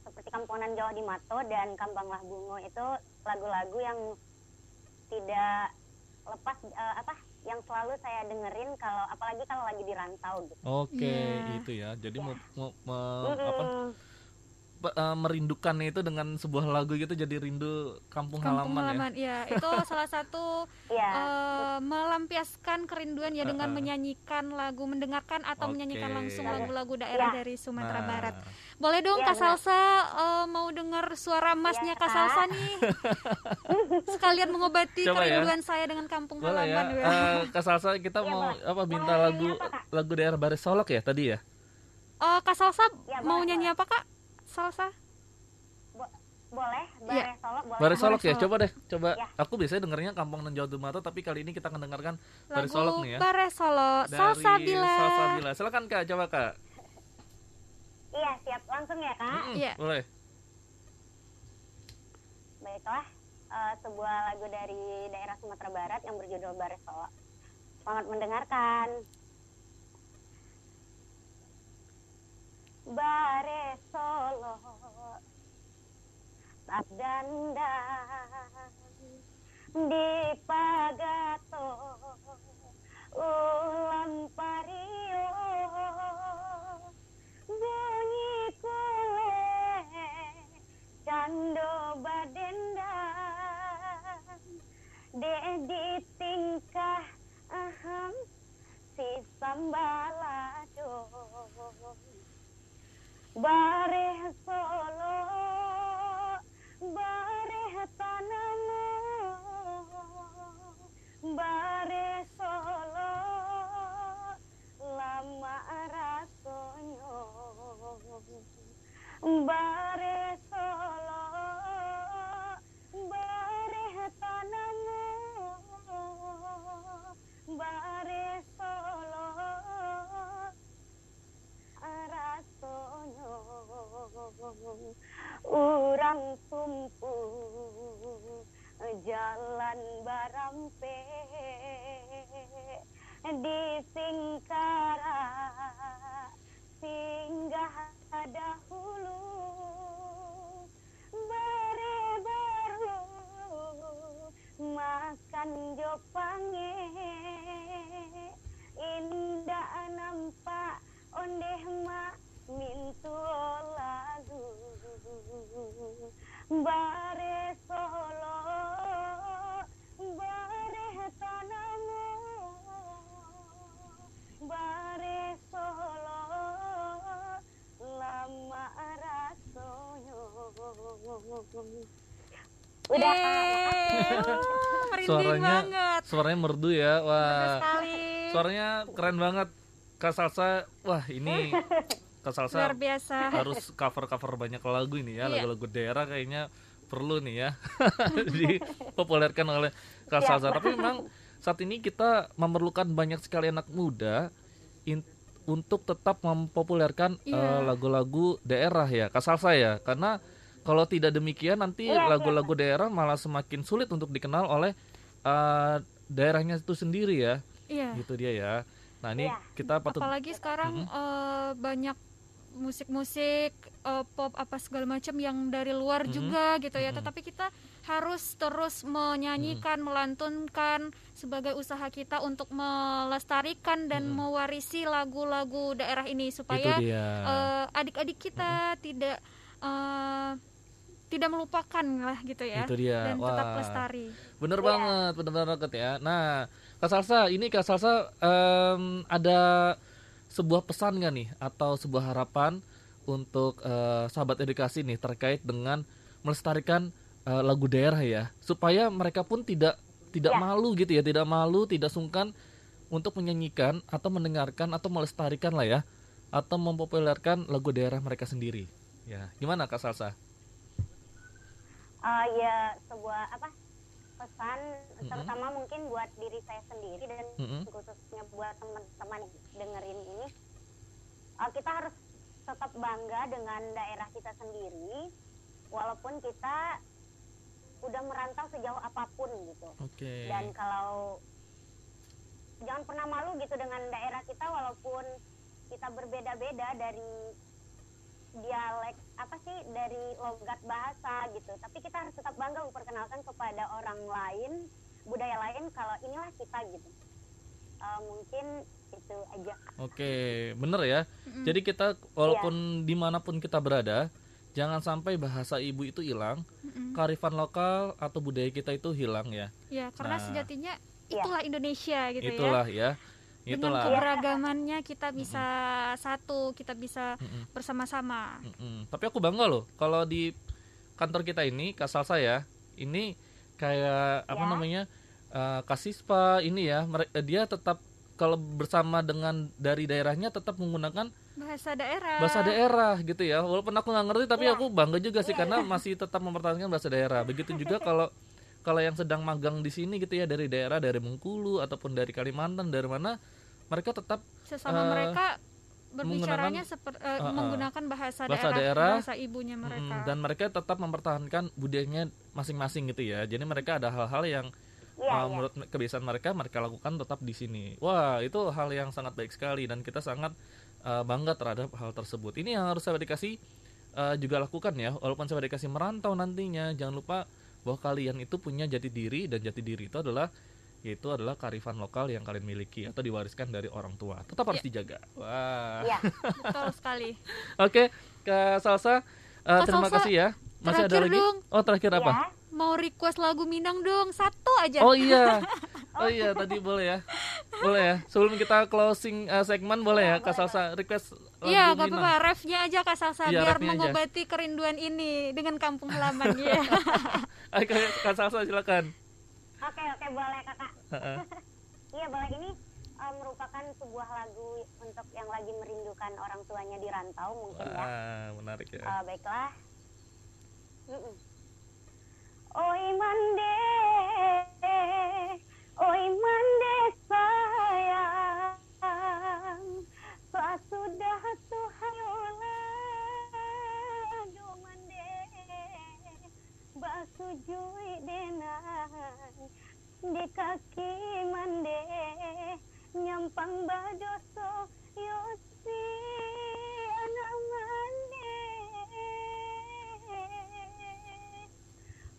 seperti Kampung Nan Jauh di Mato dan Kambanglah Bungo, itu lagu-lagu yang tidak lepas uh, apa? yang selalu saya dengerin kalau apalagi kalau lagi di rantau gitu. Oke, okay, yeah. itu ya. Jadi yeah. me, me, mm. apa, pe, uh, merindukannya itu dengan sebuah lagu gitu, jadi rindu kampung, kampung halaman, halaman ya. ya. Itu salah satu yeah. uh, melampiaskan kerinduan ya dengan uh. menyanyikan lagu, mendengarkan atau okay. menyanyikan langsung lagu-lagu daerah yeah. dari Sumatera nah. Barat. Boleh dong yeah, Kak Salsa uh, mau dengar suara masnya yeah, Kak Salsa nih. Sekalian mengobati Coba kerinduan ya. saya dengan kampung Boleh halaman. Ya. Uh, Kak Salsa, kita ya, mau Bang. apa minta boleh lagu apa, lagu daerah Bareh Solok ya tadi ya? Uh, Kak Salsa ya, mau boleh, nyanyi boleh. apa Kak Salsa? Bo- boleh Bareh Solok. Boleh. Bareh Solok ya, coba deh. Coba. Ya. Aku biasanya dengarnya Kampung Nan Jauh di Mato, tapi kali ini kita akan dengarkan Bareh Solok nih ya. Bareh Solok. Salsabila. Salsabila. Silakan Kak, coba Kak. Iya, siap. Langsung ya, Kak? Mm, iya. Boleh. Baiklah. Uh, sebuah lagu dari daerah Sumatera Barat yang berjudul Bareh Solok. Selamat mendengarkan. Bareh Solok, saat dandan di pagato ulam pario bunyi kue cando badenda dedi tingkah aham si sambalado Bareh Solok, bareh tanaman, bareh Solok, lama rasanya. Bareh Solok, bareh tanaman, bareh Solok, rasanya. Urang tumpu jalan barampe di singkara singgah dahulu berebaru makan jopange indah nampak ondeh mak mintu lagu bareh Solok bareh tanamu bareh Solok lama rasanya. Udah merinding suaranya, banget suaranya merdu ya. Wah, suaranya keren banget Kak Salsa. Wah, ini Kak Salsa luar biasa. Harus cover-cover banyak lagu ini ya, iya. Lagu-lagu daerah kayaknya perlu nih ya dipopulerkan oleh Kak Salsa. Tapi memang saat ini kita memerlukan banyak sekali anak muda in- untuk tetap mempopulerkan iya. uh, lagu-lagu daerah ya Kak Salsa ya. Karena kalau tidak demikian nanti iya, lagu-lagu iya. daerah malah semakin sulit untuk dikenal oleh uh, daerahnya itu sendiri ya iya. Gitu dia ya. Nah ini iya. kita patut... Apalagi sekarang mm-hmm. uh, banyak musik-musik uh, pop apa segala macam yang dari luar mm-hmm. juga gitu ya. Mm-hmm. Tetapi kita harus terus menyanyikan, mm-hmm. melantunkan sebagai usaha kita untuk melestarikan dan mm-hmm. mewarisi lagu-lagu daerah ini supaya uh, adik-adik kita mm-hmm. tidak uh, tidak melupakan lah gitu ya. Itu dia. Dan Wah. tetap lestari. Bener yeah. banget, bener-bener banget ya. Nah Kak Salsa, ini Kak Salsa um, ada sebuah pesan nggak nih atau sebuah harapan untuk uh, sahabat edukasi nih terkait dengan melestarikan uh, lagu daerah ya supaya mereka pun tidak tidak ya. malu gitu ya, tidak malu, tidak sungkan untuk menyanyikan atau mendengarkan atau melestarikan lah ya atau mempopulerkan lagu daerah mereka sendiri ya. Gimana Kak Salsa? Uh, ya sebuah apa pesan mm-hmm. terutama mungkin buat diri saya sendiri dan mm-hmm. khususnya buat teman-teman dengerin ini, uh, kita harus tetap bangga dengan daerah kita sendiri walaupun kita udah merantau sejauh apapun gitu. Okay. Dan kalau jangan pernah malu gitu dengan daerah kita walaupun kita berbeda-beda dari dialek apa sih, dari logat bahasa gitu, tapi kita harus tetap bangga memperkenalkan kepada orang lain budaya lain kalau inilah kita gitu. Uh, mungkin itu aja. Oke, bener ya. Mm-hmm. Jadi kita walaupun yeah. dimanapun kita berada jangan sampai bahasa ibu itu hilang, mm-hmm. kearifan lokal atau budaya kita itu hilang ya. Iya, yeah, karena nah, sejatinya itulah yeah. Indonesia gitu. Itulah ya, ya. Itulah. Dengan keberagamannya kita bisa mm-hmm. satu, kita bisa mm-hmm. bersama-sama. Mm-hmm. Tapi aku bangga loh kalau di kantor kita ini, Kak Salsa ya, ini kayak ya. apa namanya uh, Kak Sisva ini ya, dia tetap kalau bersama dengan dari daerahnya tetap menggunakan bahasa daerah. Bahasa daerah gitu ya. Walaupun aku nggak ngerti tapi ya. aku bangga juga sih ya. karena masih tetap mempertahankan bahasa daerah. Begitu juga kalau kalau yang sedang magang di sini gitu ya, dari daerah, dari Bengkulu ataupun dari Kalimantan, dari mana mereka tetap sesama uh, mereka berbicaranya seper, uh, uh, menggunakan bahasa, bahasa daerah, daerah bahasa ibunya mereka, mm, dan mereka tetap mempertahankan budayanya masing-masing gitu ya. Jadi mereka ada hal-hal yang ya, uh, ya. menurut kebiasaan mereka mereka lakukan tetap di sini. Wah, itu hal yang sangat baik sekali dan kita sangat uh, bangga terhadap hal tersebut. Ini yang harus saya dikasih uh, juga lakukan ya. Walaupun sampai dikasih merantau nantinya, jangan lupa bahwa kalian itu punya jati diri, dan jati diri itu adalah yaitu adalah kearifan lokal yang kalian miliki atau diwariskan dari orang tua. Tetap harus ya. dijaga. Wah. Iya, betul sekali. Oke, Kak Salsa, uh, terima Salsa, kasih ya. Masih ada lagi? Dong. Oh, terakhir ya. apa? Mau request lagu Minang dong, satu aja. Oh iya. Oh iya, tadi boleh ya. Boleh ya. Sebelum kita closing uh, segmen boleh ya, Kak Salsa request lagu Minang. Iya, apa-apa, refnya aja Kak Salsa ya, biar mengobati aja. kerinduan ini dengan kampung halaman ya. Oke, Kak Salsa silakan. Oke, oke, boleh kakak. Iya, boleh. Ini um, merupakan sebuah lagu untuk yang lagi merindukan orang tuanya di rantau mungkin. Wah, ya. Menarik ya. Uh, baiklah. Mm-mm. Oi mande, oi mande sayang, soal sudah tuhayolah, do mande, basujui denan, di kaki mande, nyampang badoso yosi anak mande.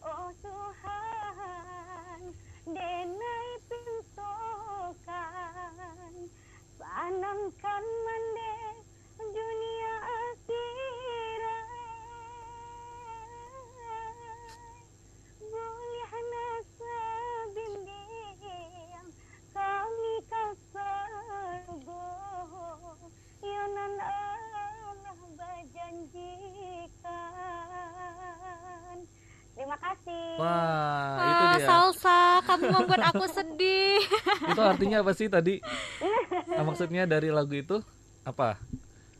Oh Tuhan, denai pintukan, sanamkan mande dunia akhirat. Boleh nasa bindiam, kami kasalgo, yonan Allah berjanjikan. Terima kasih. Wah, ah, itu dia. Salsa, kamu membuat aku sedih. Itu artinya apa sih tadi? Nah, maksudnya dari lagu itu apa?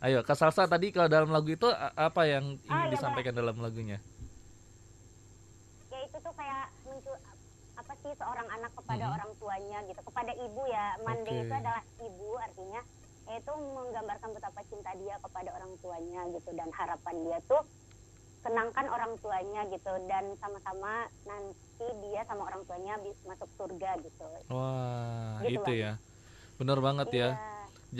Ayo, Kak Salsa tadi kalau dalam lagu itu apa yang ingin oh, iya, disampaikan boleh. dalam lagunya? Ya itu tuh kayak muncul apa sih seorang anak kepada hmm. orang tuanya gitu, kepada ibu ya. Mande okay. itu adalah ibu, artinya itu menggambarkan betapa cinta dia kepada orang tuanya gitu, dan harapan dia tuh senangkan orang tuanya gitu, dan sama-sama nanti dia sama orang tuanya masuk surga gitu. Wah, gitu itu lah. ya. Benar banget iya. ya.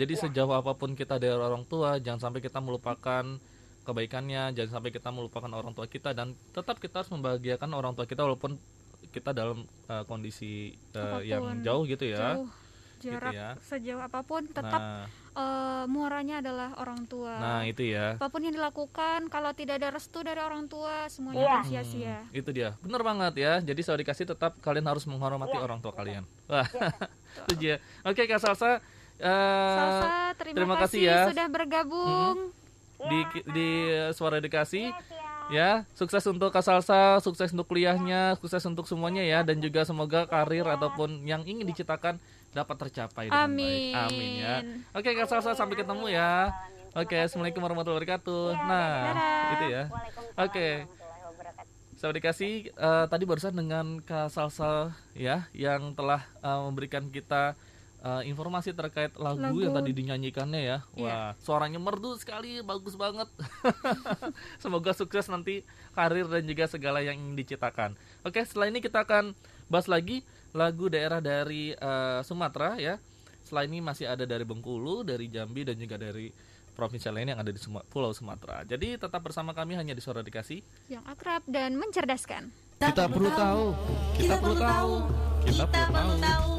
Jadi iya. sejauh apapun kita dari orang tua, jangan sampai kita melupakan kebaikannya, jangan sampai kita melupakan orang tua kita, dan tetap kita harus membahagiakan orang tua kita walaupun kita dalam uh, kondisi uh, yang jauh gitu ya. Jauh. Jarak gitu ya. Sejauh apapun tetap nah. uh, muaranya adalah orang tua. Nah itu ya. Apapun yang dilakukan kalau tidak ada restu dari orang tua semuanya yeah. sia-sia. Hmm, itu dia, benar banget ya. Jadi soal dikasih tetap kalian harus menghormati yeah. orang tua yeah. kalian. Wah, yeah. itu dia. Oke Kak Salsa, uh, Salsa terima, terima kasih ya sudah bergabung hmm. yeah. di di Suara Edukasi. Yeah. Ya, sukses untuk Kak Salsa, sukses untuk kuliahnya, sukses untuk semuanya ya, dan juga semoga karir ataupun yang ingin diciptakan dapat tercapai dengan Amin. baik. Amin ya. Oke Kak Salsa, sampai ketemu ya. Oke, Assalamualaikum warahmatullahi wabarakatuh. Nah, gitu ya. Oke. Saya dikasih uh, tadi barusan dengan Kak Salsa ya, yang telah uh, memberikan kita Uh, informasi terkait lagu, lagu yang tadi dinyanyikannya ya. Wah, yeah. suaranya merdu sekali, bagus banget. Semoga sukses nanti karir dan juga segala yang ingin diciptakan. Oke, setelah ini kita akan bahas lagi lagu daerah dari uh, Sumatera ya. Setelah ini masih ada dari Bengkulu, dari Jambi, dan juga dari provinsi lain yang ada di Suma- Pulau Sumatera. Jadi tetap bersama kami hanya di Suara Edukasi yang akrab dan mencerdaskan. Kita perlu tahu. Kita perlu tahu. Kita perlu tahu.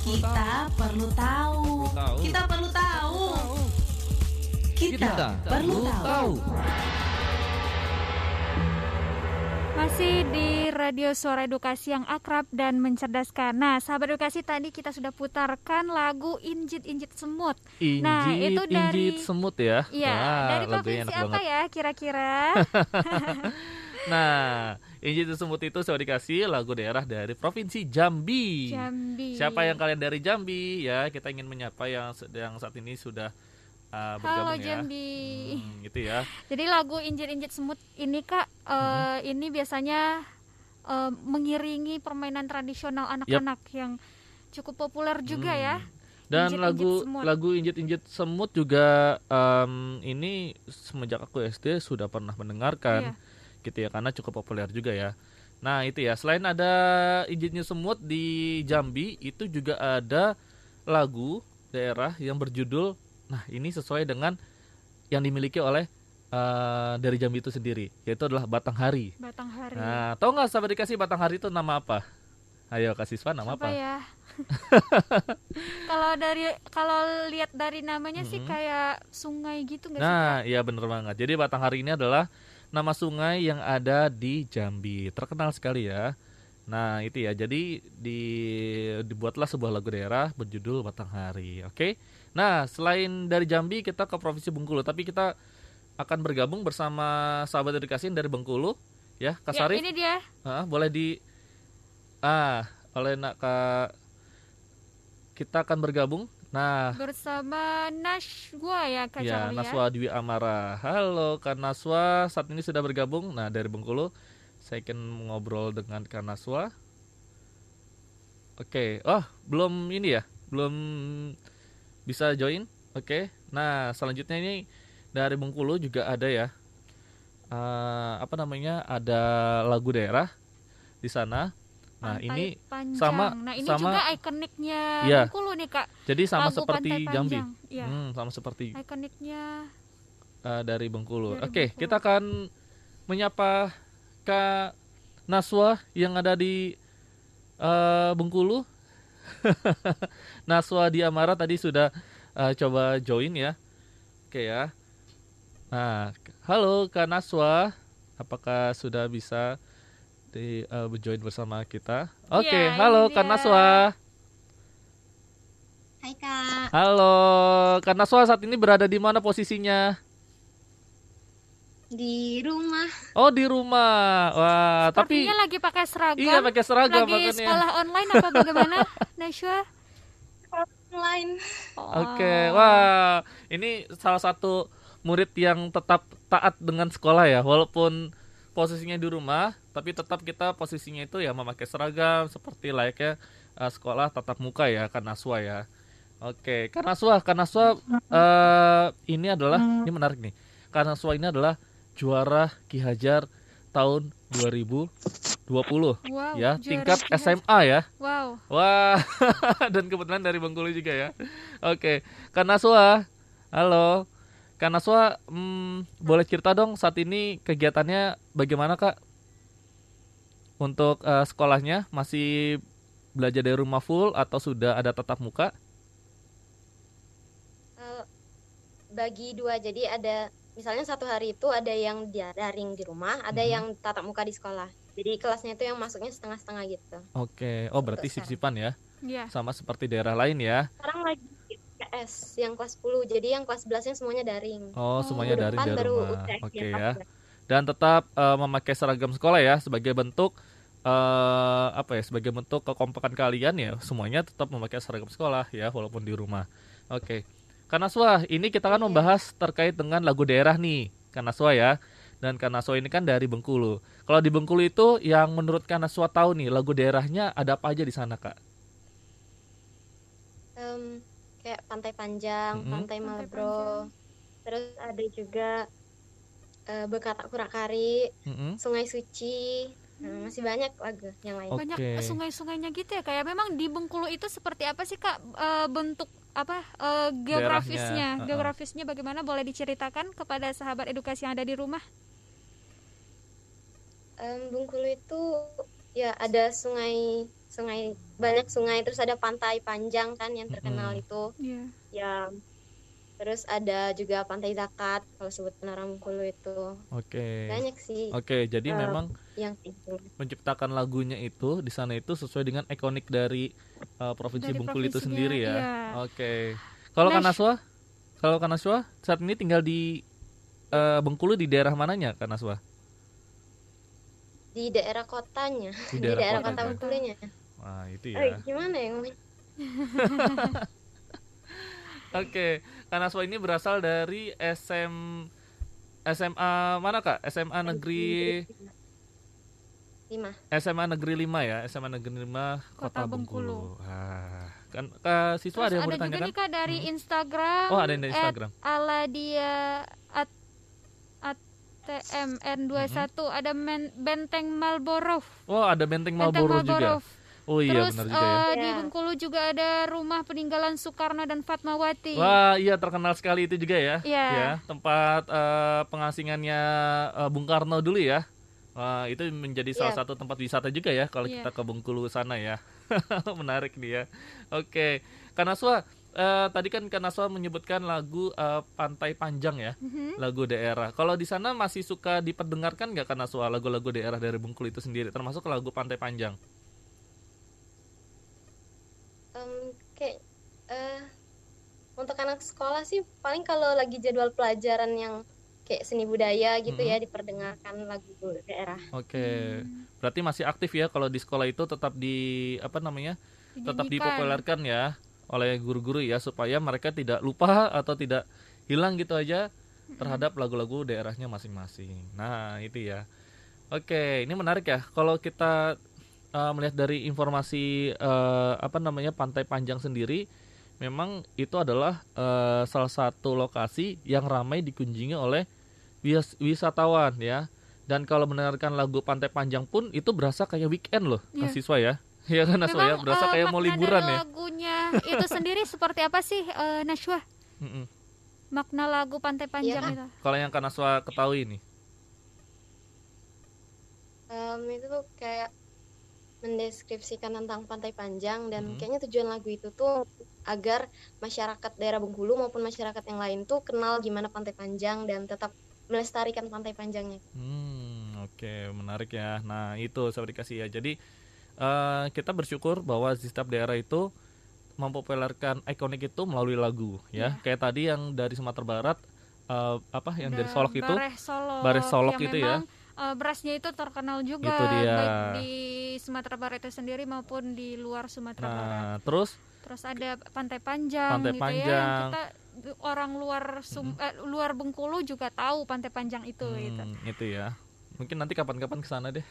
Kita perlu tahu. Kita perlu tahu. Kita perlu tahu. Masih di Radio Suara Edukasi yang akrab dan mencerdaskan. Nah, sahabat edukasi, tadi kita sudah putarkan lagu Injit-Injit Semut. Injit, nah, itu dari Injit Semut ya. Iya, ah, dari provinsi apa banget. ya kira-kira? Nah, Injit Semut itu saya dikasih lagu daerah dari provinsi Jambi. Jambi. Siapa yang kalian dari Jambi ya? Kita ingin menyapa yang yang saat ini sudah Uh, Halo Jambi ya. hmm, gitu ya. Jadi lagu Injit-Injit Semut ini Kak uh, hmm. ini biasanya uh, mengiringi permainan tradisional anak-anak yep. yang cukup populer juga hmm. ya. Dan Injit, lagu Injit Semut. lagu Injit-Injit Semut juga um, ini semenjak aku S D sudah pernah mendengarkan yeah. gitu ya, karena cukup populer juga ya. Nah itu ya, selain ada Injit-Injit Semut di Jambi, itu juga ada lagu daerah yang berjudul, nah ini sesuai dengan yang dimiliki oleh uh, dari Jambi itu sendiri, yaitu adalah Batanghari. Batanghari. Nah, tahu nggak sahabat dikasih Batanghari itu nama apa? Ayo Kak Sisva, nama apa? Apa ya? Kalau dari kalau lihat dari namanya hmm. sih kayak sungai gitu nggak sih? Nah, iya benar banget. Jadi Batanghari ini adalah nama sungai yang ada di Jambi, terkenal sekali ya. Nah itu ya, jadi di, dibuatlah sebuah lagu daerah berjudul Batanghari, oke? Okay? Nah selain dari Jambi kita ke Provinsi Bengkulu, tapi kita akan bergabung bersama sahabat edukasi dari Bengkulu, ya Kak ya, Sarif. Ini dia. Ah, boleh di, ah oleh nak Kak, kita akan bergabung. Nah bersama Naswa ya Kak Charlie. Ya Naswa Dwi Amara. Halo Kak Naswa, saat ini sudah bergabung. Nah dari Bengkulu. Saya ingin ngobrol dengan Kak Naswa. Oke, okay. Oh belum ini ya, belum bisa join. Oke, okay. Nah selanjutnya ini dari Bengkulu juga ada ya, uh, apa namanya, ada lagu daerah di sana. Nah Pantai ini Panjang. sama, nah ini sama, juga ikoniknya ya, Bengkulu nih Kak. Jadi sama lagu seperti Jambi, ya. hmm, sama seperti ikoniknya uh, dari Bengkulu. Oke, okay. Kita akan menyapa Kak Naswa yang ada di uh, Bengkulu. Naswa Dwi Amara tadi sudah uh, coba join ya. Oke ya. Nah, halo Kak Naswa, apakah sudah bisa di uh, join bersama kita? Oke, okay. Ya, halo Kak Naswa. Hai Kak. Halo Kak Naswa, saat ini berada di mana posisinya? Di rumah. Oh di rumah. Wah, sepertinya tapi lagi pakai seragam. Iya pakai seragam. Lagi makanya sekolah online apa bagaimana, Naswa? Online. Oh. Oke, okay. Wah ini salah satu murid yang tetap taat dengan sekolah ya, walaupun posisinya di rumah, tapi tetap kita posisinya itu ya memakai seragam seperti layaknya uh, sekolah tatap muka ya, Kak Naswa ya. Oke, okay. Kak Naswa, Kak Naswa uh, ini adalah ini menarik nih. Kak Naswa ini adalah juara Ki Hajar tahun dua ribu dua puluh, wow, ya tingkat S M A ya. Wow. Wah. Dan kebetulan dari Bengkulu juga ya. Oke, Kak Naswa, halo. Kak Naswa, hmm, boleh cerita dong saat ini kegiatannya bagaimana Kak? Untuk uh, sekolahnya masih belajar dari rumah full atau sudah ada tatap muka? Uh, bagi dua, jadi ada. Misalnya satu hari itu ada yang daring di rumah, ada hmm. yang tatap muka di sekolah. Jadi kelasnya itu yang masuknya setengah-setengah gitu. Oke, oh berarti sip-sipan ya? Iya. Sama seperti daerah lain ya? Sekarang lagi U T S yang kelas sepuluh, jadi yang kelas sebelasnya semuanya daring. Oh, semuanya oh. daring di rumah. Oke ya. Dan tetap uh, memakai seragam sekolah ya sebagai bentuk uh, apa ya? Sebagai bentuk kekompakan kalian ya. Semuanya tetap memakai seragam sekolah ya walaupun di rumah. Oke. Kak Naswa, ini kita kan membahas terkait dengan lagu daerah nih, Kak Naswa ya. Dan Kak Naswa ini kan dari Bengkulu. Kalau di Bengkulu itu yang menurut Kak Naswa tahu nih, lagu daerahnya ada apa aja di sana, Kak? Um, kayak Pantai Panjang, mm-hmm. Pantai Malbro, terus ada juga uh, Bekatak Kurakari, mm-hmm. Sungai Suci. Hmm, masih banyak lagu yang lain. Banyak okay. sungai-sungainya gitu ya. Kayak memang di Bengkulu itu seperti apa sih Kak e, bentuk apa e, geografisnya? Daerahnya. Geografisnya bagaimana, boleh diceritakan kepada sahabat edukasi yang ada di rumah? Um, Bengkulu itu ya ada sungai, sungai banyak sungai, terus ada Pantai Panjang kan yang terkenal mm-hmm. itu. Yeah. Ya. Terus ada juga Pantai Zakat kalau sebutan orang Bengkulu itu. Oke. Okay. Banyak sih. Oke, okay, jadi um, memang yang itu. Menciptakan lagunya itu di sana itu sesuai dengan ikonik dari uh, provinsi dari Bengkulu itu sendiri ya. Iya. Oke. Okay. Kalau Kak Naswa? Kalau Kak Naswa saat ini tinggal di uh, Bengkulu di daerah mananya Kak Naswa? Di daerah kotanya. Di daerah, di daerah kota, kota Bengkulunya. Wah, itu ya. Eh, gimana ya? Oke, Kak Naswa ini berasal dari S M, S M A mana Kak? S M A Negeri lima. S M A Negeri lima ya, S M A Negeri lima Kota, Kota Bengkulu. Ah, kan Kak siswa ada yang bertanya kan? Ada juga nih Kak dari hmm. Instagram. Oh, ada yang dari Instagram. Aladia at T M N dua puluh satu ada men, Benteng Marlboro. Oh, ada Benteng Marlboro juga. Oh iya, terus benar juga ya. uh, di Bengkulu juga ada rumah peninggalan Soekarno dan Fatmawati. Wah iya, terkenal sekali itu juga ya. Iya. Ya, tempat uh, pengasingannya uh, Bung Karno dulu ya. Wah, itu menjadi salah yeah. satu tempat wisata juga ya kalau yeah. kita ke Bengkulu sana ya. Menarik nih ya. Oke, Kak Naswa, uh, tadi kan Kak Naswa menyebutkan lagu uh, Pantai Panjang ya, mm-hmm. lagu daerah. Kalau di sana masih suka diperdengarkan nggak Kak Naswa lagu-lagu daerah dari Bengkulu itu sendiri, termasuk lagu Pantai Panjang? Um, kayak uh, untuk anak sekolah sih paling kalau lagi jadwal pelajaran yang kayak seni budaya gitu mm-hmm. ya, diperdengarkan lagu daerah. Oke, okay. hmm. berarti masih aktif ya kalau di sekolah itu tetap di apa namanya, Dinyikan. tetap dipopulerkan ya oleh guru-guru ya supaya mereka tidak lupa atau tidak hilang gitu aja terhadap mm-hmm. lagu-lagu daerahnya masing-masing. Nah itu ya. Oke, okay. ini menarik ya kalau kita uh, melihat dari informasi uh, apa namanya Pantai Panjang sendiri. Memang itu adalah uh, salah satu lokasi yang ramai dikunjungi oleh wisatawan ya. Dan kalau mendengarkan lagu Pantai Panjang pun itu berasa kayak weekend loh, yeah. Kak Siswa ya. Iya kan Naswa ya, berasa uh, kayak mau liburan ya. Lagunya itu sendiri seperti apa sih uh, Naswa? Mm-mm. Makna lagu Pantai Panjang yeah. itu. Kalau yang Kak Naswa ketahui nih. Um, itu tuh kayak mendeskripsikan tentang Pantai Panjang dan mm-hmm. kayaknya tujuan lagu itu tuh agar masyarakat daerah Bengkulu maupun masyarakat yang lain tuh kenal gimana Pantai Panjang dan tetap melestarikan Pantai Panjangnya. Hmm, oke, okay. menarik ya. Nah itu sahabat dikasih ya. Jadi uh, kita bersyukur bahwa di setiap daerah itu mempopulerkan ikonik itu melalui lagu ya. Yeah. Kayak tadi yang dari Sumatera Barat uh, apa yang da, dari Solok itu, Bareh Solok, Bareh Solok itu ya. Uh, berasnya itu terkenal juga baik di Sumatera Barat itu sendiri maupun di luar Sumatera nah, Barat. Terus? Terus ada Pantai Panjang, Pantai gitu Panjang. Ya. Kita orang luar sum, hmm. eh, luar Bengkulu juga tahu Pantai Panjang itu. Hmm, gitu. Itu ya. Mungkin nanti kapan-kapan kesana deh.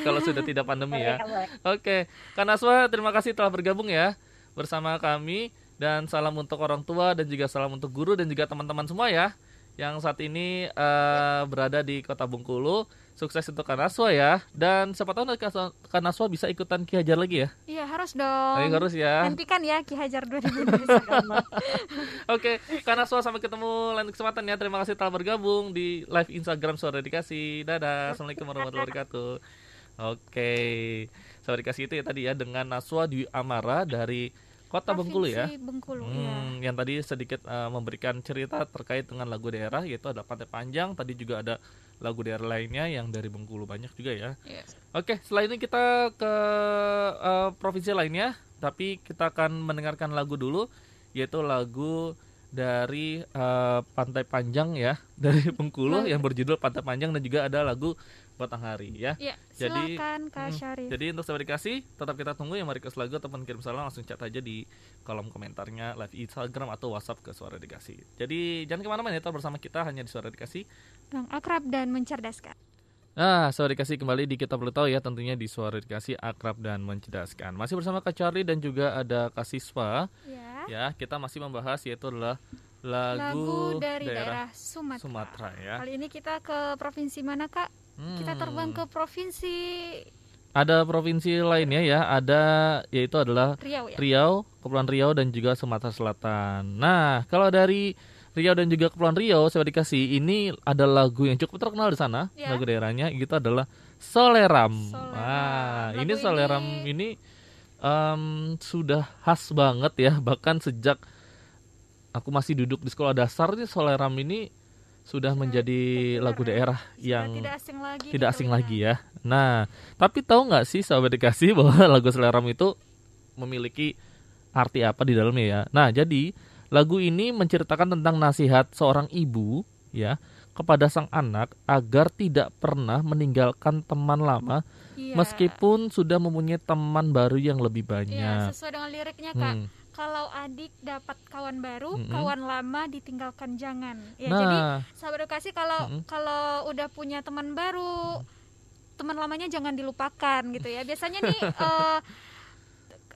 Kalau sudah tidak pandemi ya. Oke, Kak Naswa terima kasih telah bergabung ya bersama kami dan salam untuk orang tua dan juga salam untuk guru dan juga teman-teman semua ya. Yang saat ini uh, berada di Kota Bengkulu. Sukses untuk Kak Naswa ya. Dan siapa tahu Kak Naswa bisa ikutan Ki Hajar lagi ya. Iya harus dong. Ayo, harus ya. Nantikan ya Ki Hajar dua ribu dua puluh. Oke, Kak Naswa sampai ketemu lain kesempatan ya. Terima kasih telah bergabung di live Instagram Suara Edukasi. Dadah. Assalamualaikum warahmatullahi wabarakatuh. Oke, Suara Edukasi itu ya tadi ya dengan Naswa Dwi Amara dari Kota Bengkulu ya, Bengkulu, hmm, ya. Yang tadi sedikit uh, memberikan cerita terkait dengan lagu daerah, yaitu ada Pantai Panjang. Tadi juga ada lagu daerah lainnya yang dari Bengkulu banyak juga ya. Yes. Oke, setelah ini kita ke uh, provinsi lainnya, tapi kita akan mendengarkan lagu dulu, yaitu lagu dari uh, Pantai Panjang ya, dari Bengkulu yang berjudul Pantai Panjang dan juga ada lagu Batanghari ya. Ya jadi, silakan Kak Syarif. Hmm, jadi untuk saya dikasih, tetap kita tunggu yang request lagu ataupun kirim salam langsung chat aja di kolom komentarnya live Instagram atau WhatsApp ke Suara Edukasi. Jadi jangan kemana-mana ya, tetap bersama kita hanya di Suara Edukasi. Yang akrab dan mencerdaskan. Nah, Suara Edukasi kembali di Kita Perlu Tahu ya, tentunya di Suara Edukasi akrab dan mencerdaskan. Masih bersama Kak Charlie dan juga ada Kak Sisva. Ya. Ya, kita masih membahas yaitu adalah lagu, lagu dari daerah, daerah Sumatera. Sumatera ya. Kali ini kita ke provinsi mana, Kak? Hmm. Kita terbang ke provinsi. Ada provinsi lainnya ya, ada yaitu adalah Riau, ya? Riau, Kepulauan Riau dan juga Sumatera Selatan. Nah, kalau dari Riau dan juga Kepulauan Riau, saya dikasih ini ada lagu yang cukup terkenal di sana, ya. Lagu daerahnya itu adalah Soleram. Soleram. Ah, lagu ini Soleram ini, ini um, sudah khas banget ya, bahkan sejak aku masih duduk di sekolah dasar nih Soleram ini sudah menjadi lagu daerah yang tidak asing lagi, tidak asing lagi ya. Nah, tapi tahu nggak sih sahabat dikasih bahwa lagu Soleram itu memiliki arti apa di dalamnya ya? Nah, jadi lagu ini menceritakan tentang nasihat seorang ibu ya kepada sang anak agar tidak pernah meninggalkan teman lama ya. Meskipun sudah mempunyai teman baru yang lebih banyak. Ya, sesuai dengan liriknya Kak. Hmm. Kalau adik dapat kawan baru, mm-hmm. kawan lama ditinggalkan jangan. Ya, nah. Jadi sahabat edukasi kalau mm-hmm. kalau udah punya teman baru, teman lamanya jangan dilupakan gitu ya. Biasanya nih uh,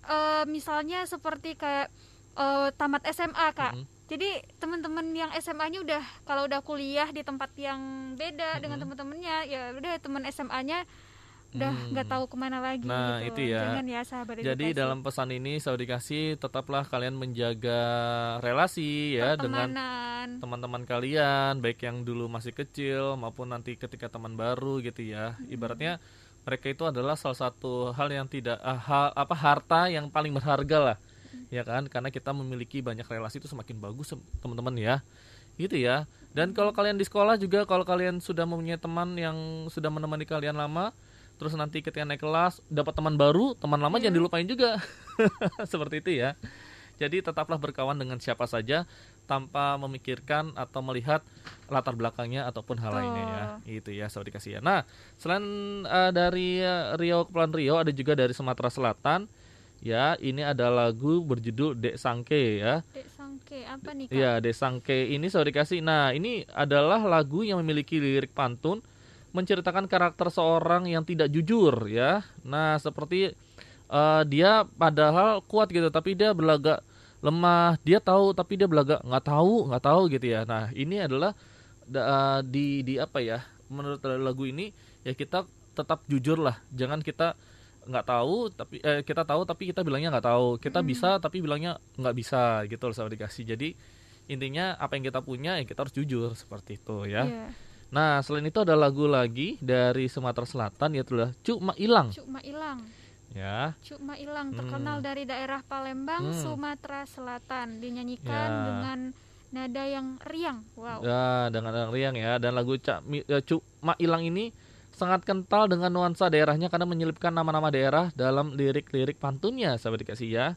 uh, misalnya seperti kayak uh, tamat S M A Kak. Mm-hmm. Jadi teman-teman yang S M A-nya udah kalau udah kuliah di tempat yang beda mm-hmm. dengan teman-temannya, ya udah teman S M A-nya udah nggak hmm. tahu kemana lagi. Nah gitu. Itu ya. Jangan ya sahabat edukasi. Jadi dalam pesan ini sahabat edukasi, tetaplah kalian menjaga relasi ya dengan teman-teman kalian, baik yang dulu masih kecil maupun nanti ketika teman baru gitu ya. Hmm. Ibaratnya mereka itu adalah salah satu hal yang tidak ah, hal, apa harta yang paling berharga lah, hmm. ya kan? Karena kita memiliki banyak relasi itu semakin bagus teman-teman ya. Gitu ya. Dan kalau kalian di sekolah juga, kalau kalian sudah mempunyai teman yang sudah menemani kalian lama, terus nanti ketika naik kelas dapat teman baru, teman lama yeah. jangan dilupain juga. Seperti itu ya. Jadi tetaplah berkawan dengan siapa saja tanpa memikirkan atau melihat latar belakangnya ataupun hal oh. lainnya ya. Itu ya, sahabat edukasi ya. Nah, selain uh, dari Riau Kepulauan Riau, ada juga dari Sumatera Selatan. Ya, ini ada lagu berjudul Dek Sangke ya. Dek Sangke apa nih Kak? Ya, Dek Sangke ini sahabat edukasi. Nah, ini adalah lagu yang memiliki lirik pantun menceritakan karakter seorang yang tidak jujur ya. Nah, seperti uh, dia padahal kuat gitu, tapi dia berlagak lemah. Dia tahu tapi dia berlagak nggak tahu, nggak tahu gitu ya. Nah, ini adalah uh, di di apa ya? Menurut lagu ini ya kita tetap jujur lah. Jangan kita nggak tahu tapi eh, kita tahu tapi kita bilangnya nggak tahu, kita mm. bisa tapi bilangnya nggak bisa gitu loh sahabat edukasi. Jadi intinya apa yang kita punya ya kita harus jujur seperti itu ya. Yeah. Nah selain itu ada lagu lagi dari Sumatera Selatan yaitu lah Cuk Mak Ilang. Cuk Mak Ilang. Ya. Cuk Mak Ilang terkenal hmm. dari daerah Palembang, hmm. Sumatera Selatan, dinyanyikan ya. dengan nada yang riang. Wow. Ya, dengan nada yang riang ya, dan lagu Cuk Mak Ilang ini sangat kental dengan nuansa daerahnya karena menyelipkan nama-nama daerah dalam lirik-lirik pantunnya sahabat edukasi ya.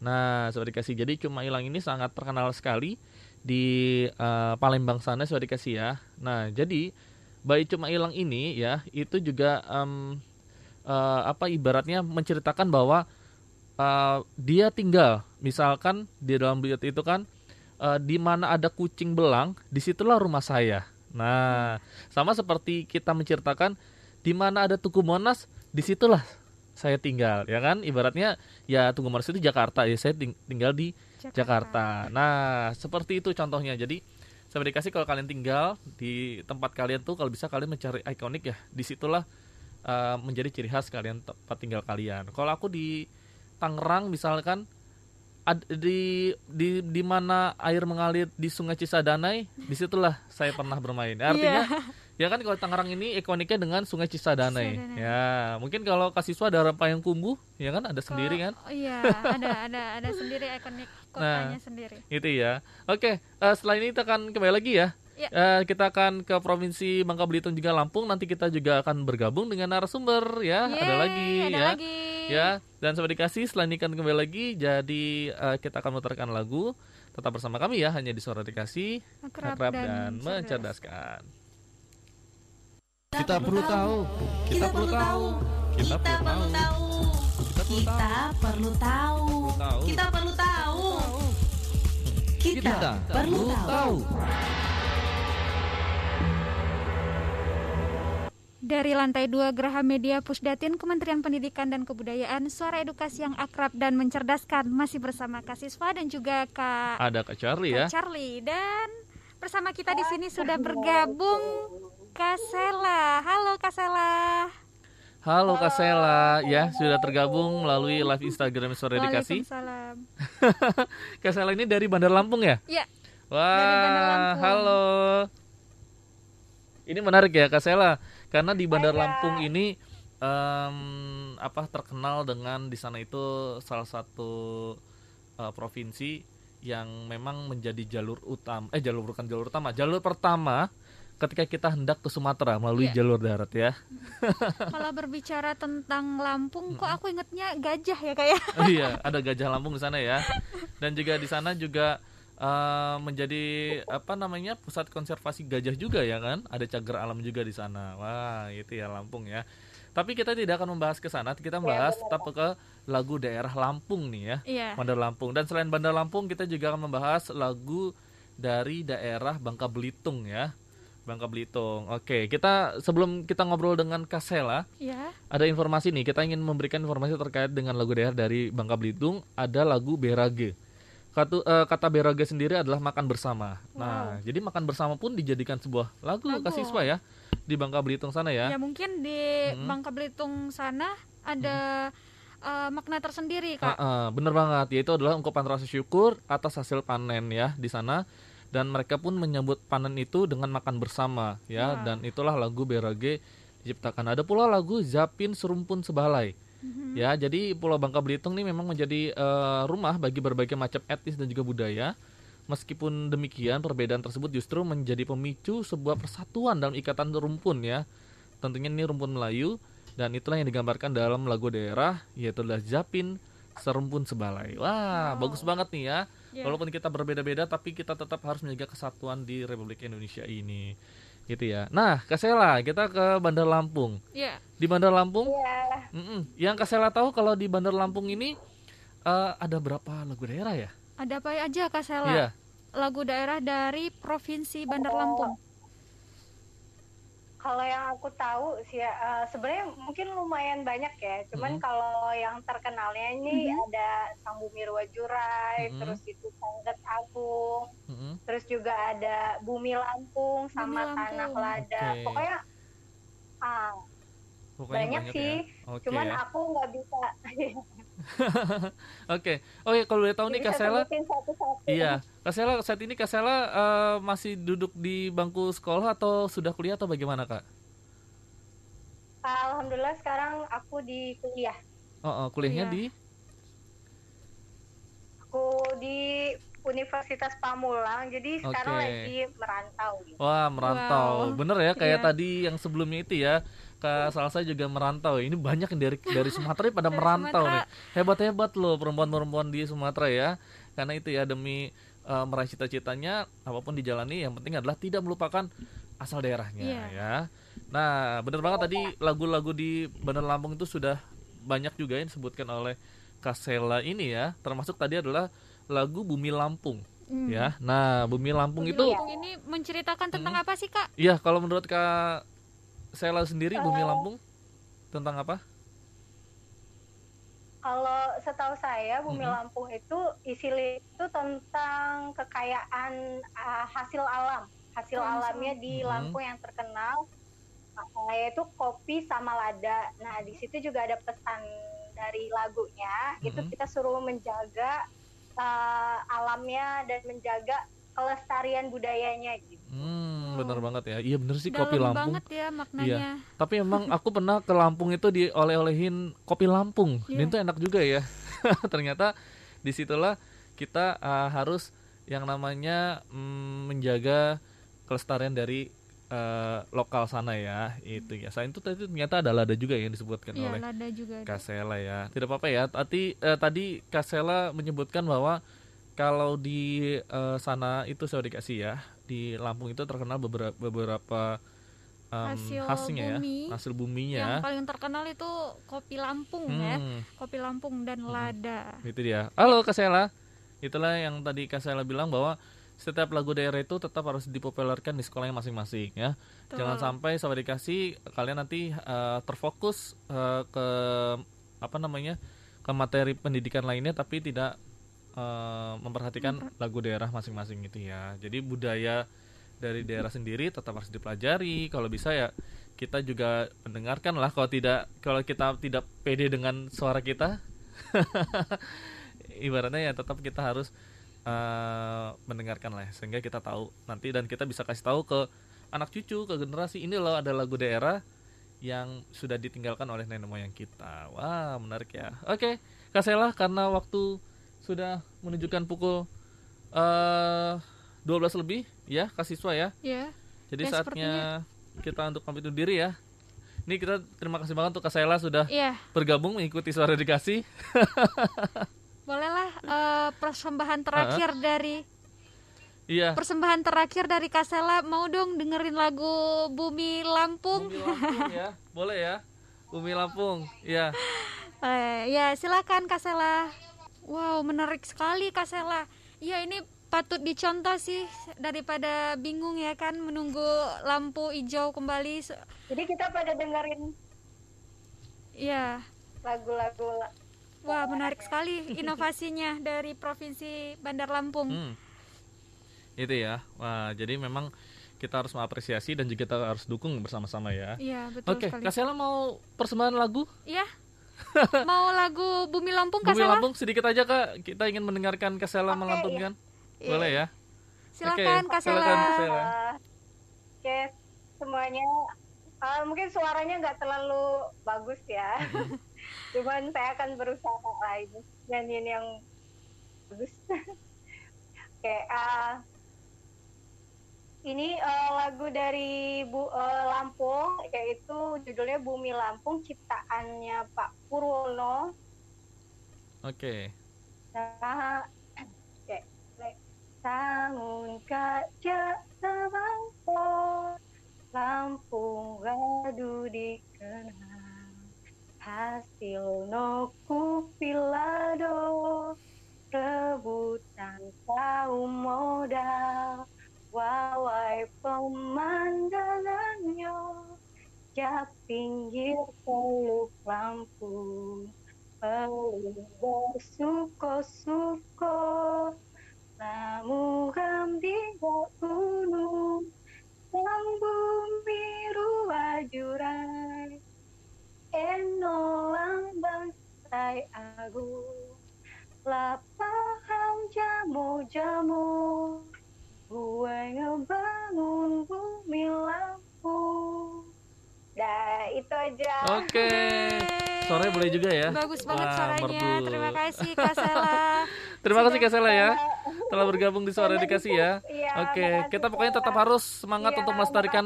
Nah sahabat edukasi, jadi Cuk Mak Ilang ini sangat terkenal sekali di uh, Palembang sana sahabat edukasi ya. Nah jadi bayi Cuk Mak Ilang ini ya itu juga um, uh, apa ibaratnya menceritakan bahwa uh, dia tinggal misalkan di dalam bait itu kan uh, di mana ada kucing belang disitulah rumah saya. Nah, sama seperti kita menceritakan di mana ada Tugu Monas, disitulah saya tinggal, ya kan? Ibaratnya ya Tugu Monas itu Jakarta, ya saya ting- tinggal di Jakarta. Jakarta. Nah, seperti itu contohnya. Jadi, saya dikasih kalau kalian tinggal di tempat kalian tuh, kalau bisa kalian mencari ikonik ya, disitulah uh, menjadi ciri khas kalian tempat tinggal kalian. Kalau aku di Tangerang misalkan, Ad, di di di mana air mengalir di Sungai Cisadanai, disitulah saya pernah bermain. Artinya yeah. ya kan kalau Tangerang ini ikoniknya dengan Sungai Cisadanai. Cisadanai. Ya, mungkin kalau Kak Siswa daerah Payangkumbuh, ya kan ada Ko, sendiri kan? Iya, ada ada ada sendiri ikonik kotanya nah, sendiri. Itu ya. Oke, uh, selain itu akan kembali lagi ya. Yeah. Uh, kita akan ke provinsi Bangka Belitung juga Lampung. Nanti kita juga akan bergabung dengan narasumber ya. Yeay, ada lagi ada ya. Lagi. Ya, dan sobat dikasih selain ikan kembali lagi. Jadi uh, kita akan mutarkan lagu. Tetap bersama kami ya, hanya di Suara Dikasih, akrab, akrab dan, dan mencerdaskan. Kita perlu tahu. Kita perlu tahu. Kita perlu tahu. Kita perlu tahu. Kita perlu tahu. Kita perlu tahu. Dari lantai dua Graha Media Pusdatin Kementerian Pendidikan dan Kebudayaan, Suara Edukasi yang akrab dan mencerdaskan, masih bersama Kak Sisva dan juga Kak ada Kak Charlie Kak ya. Charlie dan bersama kita di sini sudah bergabung Kasela. Halo Kasela. Halo Kasela ya, sudah tergabung melalui live Instagram Suara Edukasi. Waalaikumsalam. Kasela ini dari Bandar Lampung ya? Iya. Wah, halo. Ini menarik ya Kasela. Karena di Bandar Lampung ini um, apa terkenal dengan di sana itu salah satu uh, provinsi yang memang menjadi jalur utama eh jalur bukan jalur utama jalur pertama ketika kita hendak ke Sumatera melalui yeah. jalur darat ya. Kalau berbicara tentang Lampung, kok aku ingetnya gajah ya kayak. Oh, iya, ada gajah Lampung di sana ya. Dan juga di sana juga Uh, menjadi apa namanya pusat konservasi gajah juga ya kan, ada cagar alam juga di sana. Wah itu ya Lampung ya. Tapi kita tidak akan membahas ke sana, kita membahas ya, tetap ke lagu daerah Lampung nih ya, ya. Bandar Lampung. Dan selain Bandar Lampung kita juga akan membahas lagu dari daerah Bangka Belitung ya. Bangka Belitung. Oke, kita sebelum kita ngobrol dengan Kasela, ya. Ada informasi nih. Kita ingin memberikan informasi terkait dengan lagu daerah dari Bangka Belitung. Ada lagu Beraghe. Katu, uh, kata beraghe sendiri adalah makan bersama. Wow. Nah, jadi makan bersama pun dijadikan sebuah lagu, lagu. Kak Siswa ya, di Bangka Belitung sana ya. Ya mungkin di hmm. Bangka Belitung sana ada hmm. uh, makna tersendiri, Kak. Uh, uh, bener banget, yaitu adalah ungkapan rasa syukur atas hasil panen ya di sana. Dan mereka pun menyambut panen itu dengan makan bersama ya. Wow. Dan itulah lagu beraghe diciptakan. Ada pula lagu Zapin Serumpun Sebalai. Ya, jadi Pulau Bangka Belitung ini memang menjadi uh, rumah bagi berbagai macam etnis dan juga budaya. Meskipun demikian, perbedaan tersebut justru menjadi pemicu sebuah persatuan dalam ikatan rumpun ya. Tentunya ini rumpun Melayu, dan itulah yang digambarkan dalam lagu daerah, yaitu adalah Zapin Serumpun Sebalai. Wah, wow. Bagus banget nih ya. Yeah. Walaupun kita berbeda-beda, tapi kita tetap harus menjaga kesatuan di Republik Indonesia ini. Gitu ya. Nah, Kasela, kita ke Bandar Lampung. Iya. Di Bandar Lampung? Iya. Yang Kasela tahu kalau di Bandar Lampung ini uh, ada berapa lagu daerah ya? Ada apa aja, Kasela? Iya. Lagu daerah dari Provinsi Bandar oh. Lampung. Kalau yang aku tahu sih uh, sebenarnya mungkin lumayan banyak ya. Cuman mm-hmm. kalau yang terkenalnya ini mm-hmm. ada Sangbumi Ruwajurai, mm-hmm. terus itu Sangget Agung, mm-hmm. terus juga ada Bumi Lampung sama Bumi Lampung. Tanah Lada. Okay. Pokoknya, uh, Pokoknya banyak, banyak sih. Ya? Okay, cuman ya. Aku nggak bisa. Oke, okay. Oke, kalau udah tahu nih Kasela. Iya, Kasela saat ini Kasela uh, masih duduk di bangku sekolah atau sudah kuliah atau bagaimana Kak? Alhamdulillah sekarang aku di kuliah. Oh, oh kuliahnya iya. di? Aku di Universitas Pamulang. Jadi sekarang okay. lagi merantau. Gitu. Wah merantau, wow. Bener ya kayak iya. tadi yang sebelumnya itu ya. Kak Salsa juga merantau. Ini banyak yang dari dari Sumatera pada dari merantau Sumatera. Nih. Hebat-hebat loh perempuan-perempuan di Sumatera ya. Karena itu ya demi uh, meraih cita-citanya apapun dijalani yang penting adalah tidak melupakan asal daerahnya yeah. ya. Nah, benar banget tadi lagu-lagu di Bandar Lampung itu sudah banyak juga yang disebutkan oleh Kasela ini ya. Termasuk tadi adalah lagu Bumi Lampung. Mm. Ya. Nah, Bumi Lampung Bumi itu Lampung ini menceritakan tentang mm, apa sih, Kak? Iya, kalau menurut Kak Sela sendiri Bumi Lampung tentang apa? Kalau setahu saya Bumi mm-hmm. Lampung itu isi itu tentang kekayaan uh, hasil alam, hasil oh, alamnya di mm-hmm. Lampung yang terkenal uh, yaitu kopi sama lada. Nah di situ juga ada pesan dari lagunya, mm-hmm. itu kita suruh menjaga uh, alamnya dan menjaga kelestarian budayanya gitu. Mm. Bener banget ya, iya bener sih dalam kopi Lampung. Banget ya maknanya. Iya. Tapi emang aku pernah ke Lampung itu dioleh-olehin kopi Lampung, yeah. Dan itu enak juga ya. Ternyata disitulah kita uh, harus yang namanya mm, menjaga kelestarian dari uh, lokal sana ya. Itu ya. Selain itu tadi ternyata ada lada juga yang disebutkan yeah, oleh Kasela ya. Tidak apa-apa ya. Tadi uh, tadi Kasela menyebutkan bahwa kalau di uh, sana itu saya dikasih ya. Di Lampung itu terkenal beberapa, beberapa um, hasil khasnya bumi, ya, hasil buminya. Yang paling terkenal itu kopi Lampung hmm. ya, kopi Lampung dan hmm. lada. Itu dia. Halo Kasela, itulah yang tadi Kasela bilang bahwa setiap lagu daerah itu tetap harus dipopulerkan di sekolahnya masing-masing ya. Betul. Jangan sampai saya dikasih kalian nanti uh, terfokus uh, ke apa namanya ke materi pendidikan lainnya tapi tidak memperhatikan lagu daerah masing-masing gitu ya. Jadi budaya dari daerah sendiri tetap harus dipelajari. Kalau bisa ya kita juga mendengarkan lah. Kalau tidak, kalau kita tidak pede dengan suara kita, ibaratnya ya tetap kita harus uh, mendengarkan lah sehingga kita tahu nanti dan kita bisa kasih tahu ke anak cucu, ke generasi ini loh ada lagu daerah yang sudah ditinggalkan oleh nenek moyang kita. Wah menarik ya. Oke, Kasela karena waktu sudah menunjukkan pukul uh, dua belas lebih ya Kak Siswa ya. Iya. Jadi ya, saatnya sepertinya kita untuk pamit undur diri ya. Ini kita terima kasih banget untuk Kak Sela sudah ya. Bergabung mengikuti Suara Edukasi. Bolehlah uh, persembahan terakhir uh-huh. dari Iya. Persembahan terakhir dari Kak Sela, mau dong dengerin lagu Bumi Lampung. Bumi Lampung ya. Boleh ya. Bumi Lampung. Iya. Uh, ya, silakan Kak Sela. Wow, menarik sekali Kasela. Ya ini patut dicontoh sih daripada bingung ya kan menunggu lampu hijau kembali. Jadi kita pada dengerin. Iya. Lagu-lagu Wah, menarik sekali inovasinya dari Provinsi Bandar Lampung. Hmm. Itu ya. Wah, jadi memang kita harus mengapresiasi dan juga kita harus dukung bersama-sama ya. Iya, betul okay. sekali. Oke, Kak Sela mau persembahan lagu? Iya. Mau lagu Bumi Lampung, Kak Sela? Bumi Lampung sedikit aja, Kak. Kita ingin mendengarkan Kak Sela okay, melantunkan. Iya. Boleh ya? Silakan, okay, Kak Sela. Oke, semuanya. Uh, mungkin suaranya nggak terlalu bagus ya. Cuman saya akan berusaha lain nyanyiin yang bagus. Oke, uh, ini uh, lagu dari Bu, uh, Lampung, yaitu judulnya Bumi Lampung, ciptaannya Pak Purwono. Oke. Nah, oke. Sangun kaca semangkok. Lampung gadu dikenang hasil noku pilado rebutan kau modal wawai pemandangannya ja pinggir peluk Lampung peluk bersuko-suko namu rambi gunung sang bumi ruah jurai enolang bangsai agung lapaham jamu-jamu gue ngebangun Bumi Lampung. Dah itu aja. Oke okay. Suaranya boleh juga ya. Bagus banget. Wah, suaranya merdu. Terima kasih Kak Sela. Terima kasih Kak Sela ya telah bergabung di Suara Edukasi ya. Ya oke, okay. Kita pokoknya tetap harus semangat ya, untuk melestarikan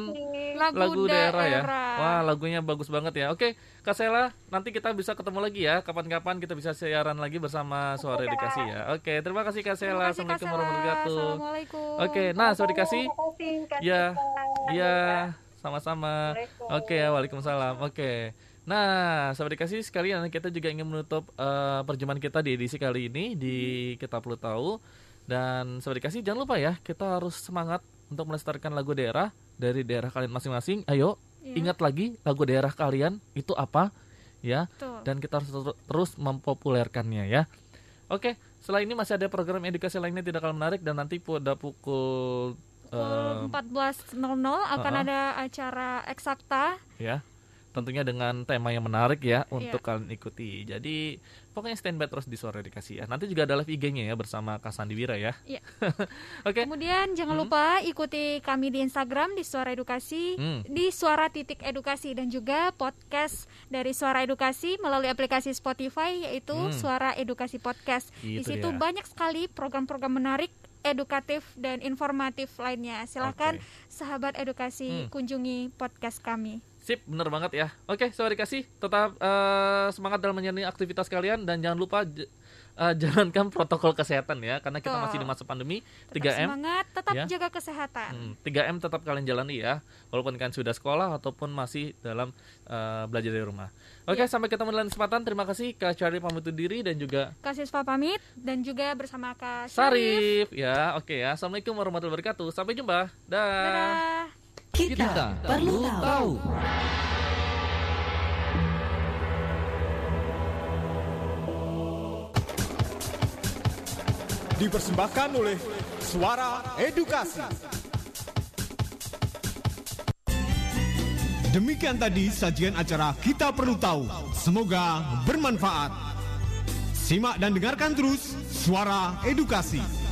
lagu, lagu daerah, daerah ya. Wah, lagunya bagus banget ya. Oke, okay, Kak Sela, nanti kita bisa ketemu lagi ya. Kapan-kapan kita bisa siaran lagi bersama Suara ya. Edukasi ya. Oke, okay, terima kasih Kak Sela. Assalamualaikum warahmatullahi wabarakatuh. Oke, okay, nah Suara Edukasi. Ya, ya, sama-sama. Oke, okay, waalaikumsalam. Oke. Okay. Nah, sahabat dikasih sekalian kita juga ingin menutup uh, perjumpaan kita di edisi kali ini di Kita Perlu Tahu. Dan sahabat dikasih jangan lupa ya, kita harus semangat untuk melestarikan lagu daerah dari daerah kalian masing-masing. Ayo, ya. Ingat lagi lagu daerah kalian itu apa ya. Betul. Dan kita harus terus mempopulerkannya ya. Oke, setelah ini masih ada program edukasi lainnya tidak kalah menarik dan nanti pada pukul uh, empat belas nol nol akan uh-uh. ada acara Eksakta. Ya. Tentunya dengan tema yang menarik ya untuk yeah. kalian ikuti. Jadi pokoknya standby terus di Suara Edukasi ya. Nanti juga ada live I G-nya ya bersama Kak Sandiwira ya. Yeah. Oke. Okay. Kemudian jangan hmm. lupa ikuti kami di Instagram di Suara Edukasi, hmm. di Suara Titik Edukasi dan juga podcast dari Suara Edukasi melalui aplikasi Spotify yaitu hmm. Suara Edukasi Podcast. Gitu di situ ya. Banyak sekali program-program menarik, edukatif dan informatif lainnya. Silakan okay. sahabat edukasi hmm. kunjungi podcast kami. Sip, benar banget ya. Oke, Sobat Edukasi, tetap uh, semangat dalam menjalani aktivitas kalian dan jangan lupa j- uh, jalankan protokol kesehatan ya, karena kita oh. masih di masa pandemi. Tetap tiga M semangat, tetap ya. Jaga kesehatan. Hmm, tiga M tetap kalian jalani ya, walaupun kalian sudah sekolah ataupun masih dalam uh, belajar dari rumah. Oke, yeah. sampai ketemu lain kesempatan. Terima kasih Kak Charlie pamit diri dan juga Kak Sisva pamit dan juga bersama Kak Sarif. Sarif. Ya, oke okay, ya. Assalamualaikum warahmatullahi wabarakatuh. Sampai jumpa. Dah. Dadah. Kita, kita perlu tahu. Dipersembahkan oleh Suara Edukasi. Demikian tadi sajian acara Kita Perlu Tahu. Semoga bermanfaat. Simak dan dengarkan terus Suara Edukasi.